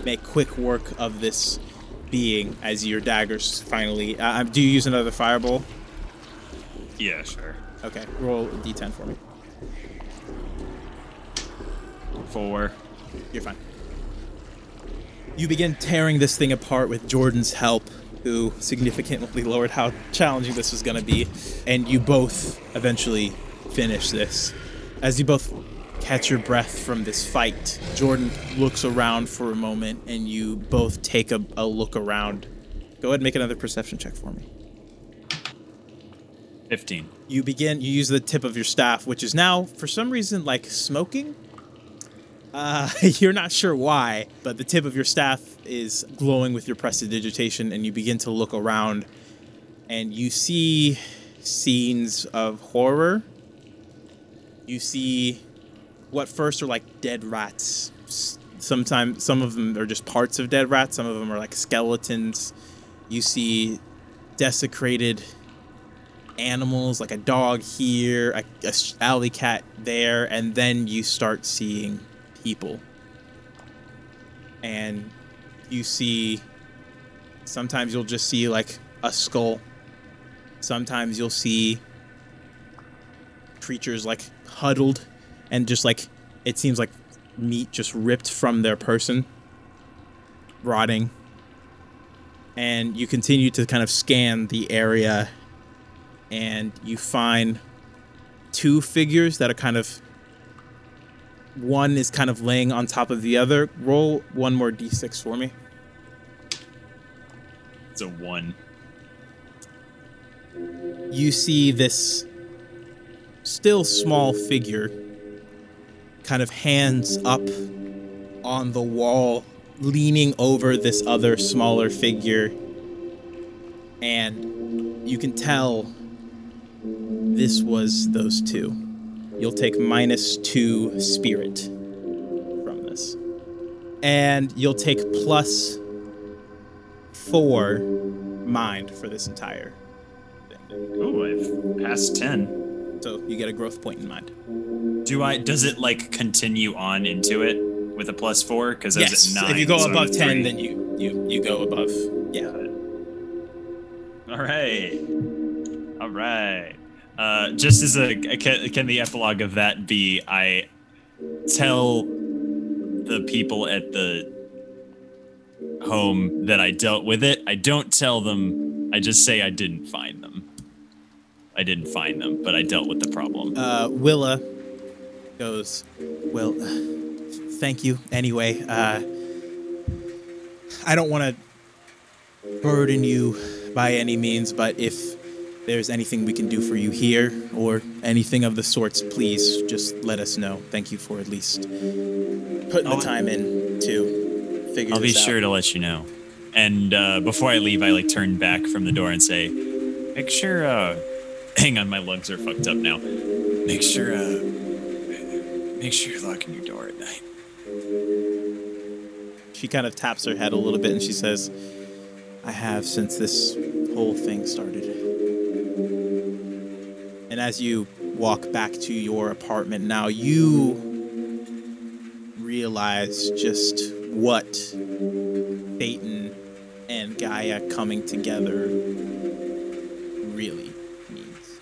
make quick work of this being as your daggers finally. Do you use another fireball? Yeah, sure. Okay, roll a d10 for me. 4. You're fine. You begin tearing this thing apart with Jordan's help, who significantly lowered how challenging this was going to be, and you both eventually finish this. As you both catch your breath from this fight, Jordan looks around for a moment, and you both take a look around. Go ahead and make another perception check for me. 15. You use the tip of your staff, which is now, for some reason, like, smoking? You're not sure why, but the tip of your staff is glowing with your prestidigitation, and you begin to look around, and you see scenes of horror. You see what first are, like, dead rats. Sometimes, some of them are just parts of dead rats. Some of them are, like, skeletons. You see desecrated animals, like a dog here, a alley cat there, and then you start seeing people. And you see, sometimes you'll just see like a skull. Sometimes you'll see creatures like huddled and just like, it seems like meat just ripped from their person, rotting. And you continue to kind of scan the area, and you find 2 figures that are kind of... One is kind of laying on top of the other. Roll one more d6 for me. It's a 1. You see this still small figure, kind of hands up on the wall, leaning over this other smaller figure. And you can tell... This was those 2. You'll take -2 spirit from this. And you'll take +4 mind for this entire thing. Oh, I've passed 10. So you get a growth point in mind. Does it like continue on into it with a +4? Because yes, I was at 9, if you go above 10, then you go above. Yeah. All right. Just as can the epilogue of that be, I tell the people at the home that I dealt with it. I don't tell them. I just say I didn't find them. But I dealt with the problem. Willa goes, well, thank you anyway. I don't want to burden you by any means, but if there's anything we can do for you here or anything of the sorts, please just let us know. Thank you for at least putting the time in to figure this out. I'll be sure to let you know. And before I leave, I like turn back from the door and say, make sure, hang on, my lungs are fucked up now. Make sure you're locking your door at night. She kind of taps her head a little bit and she says, I have since this whole thing started. And as you walk back to your apartment now, you realize realize just what Phaeton and Gaia coming together really means.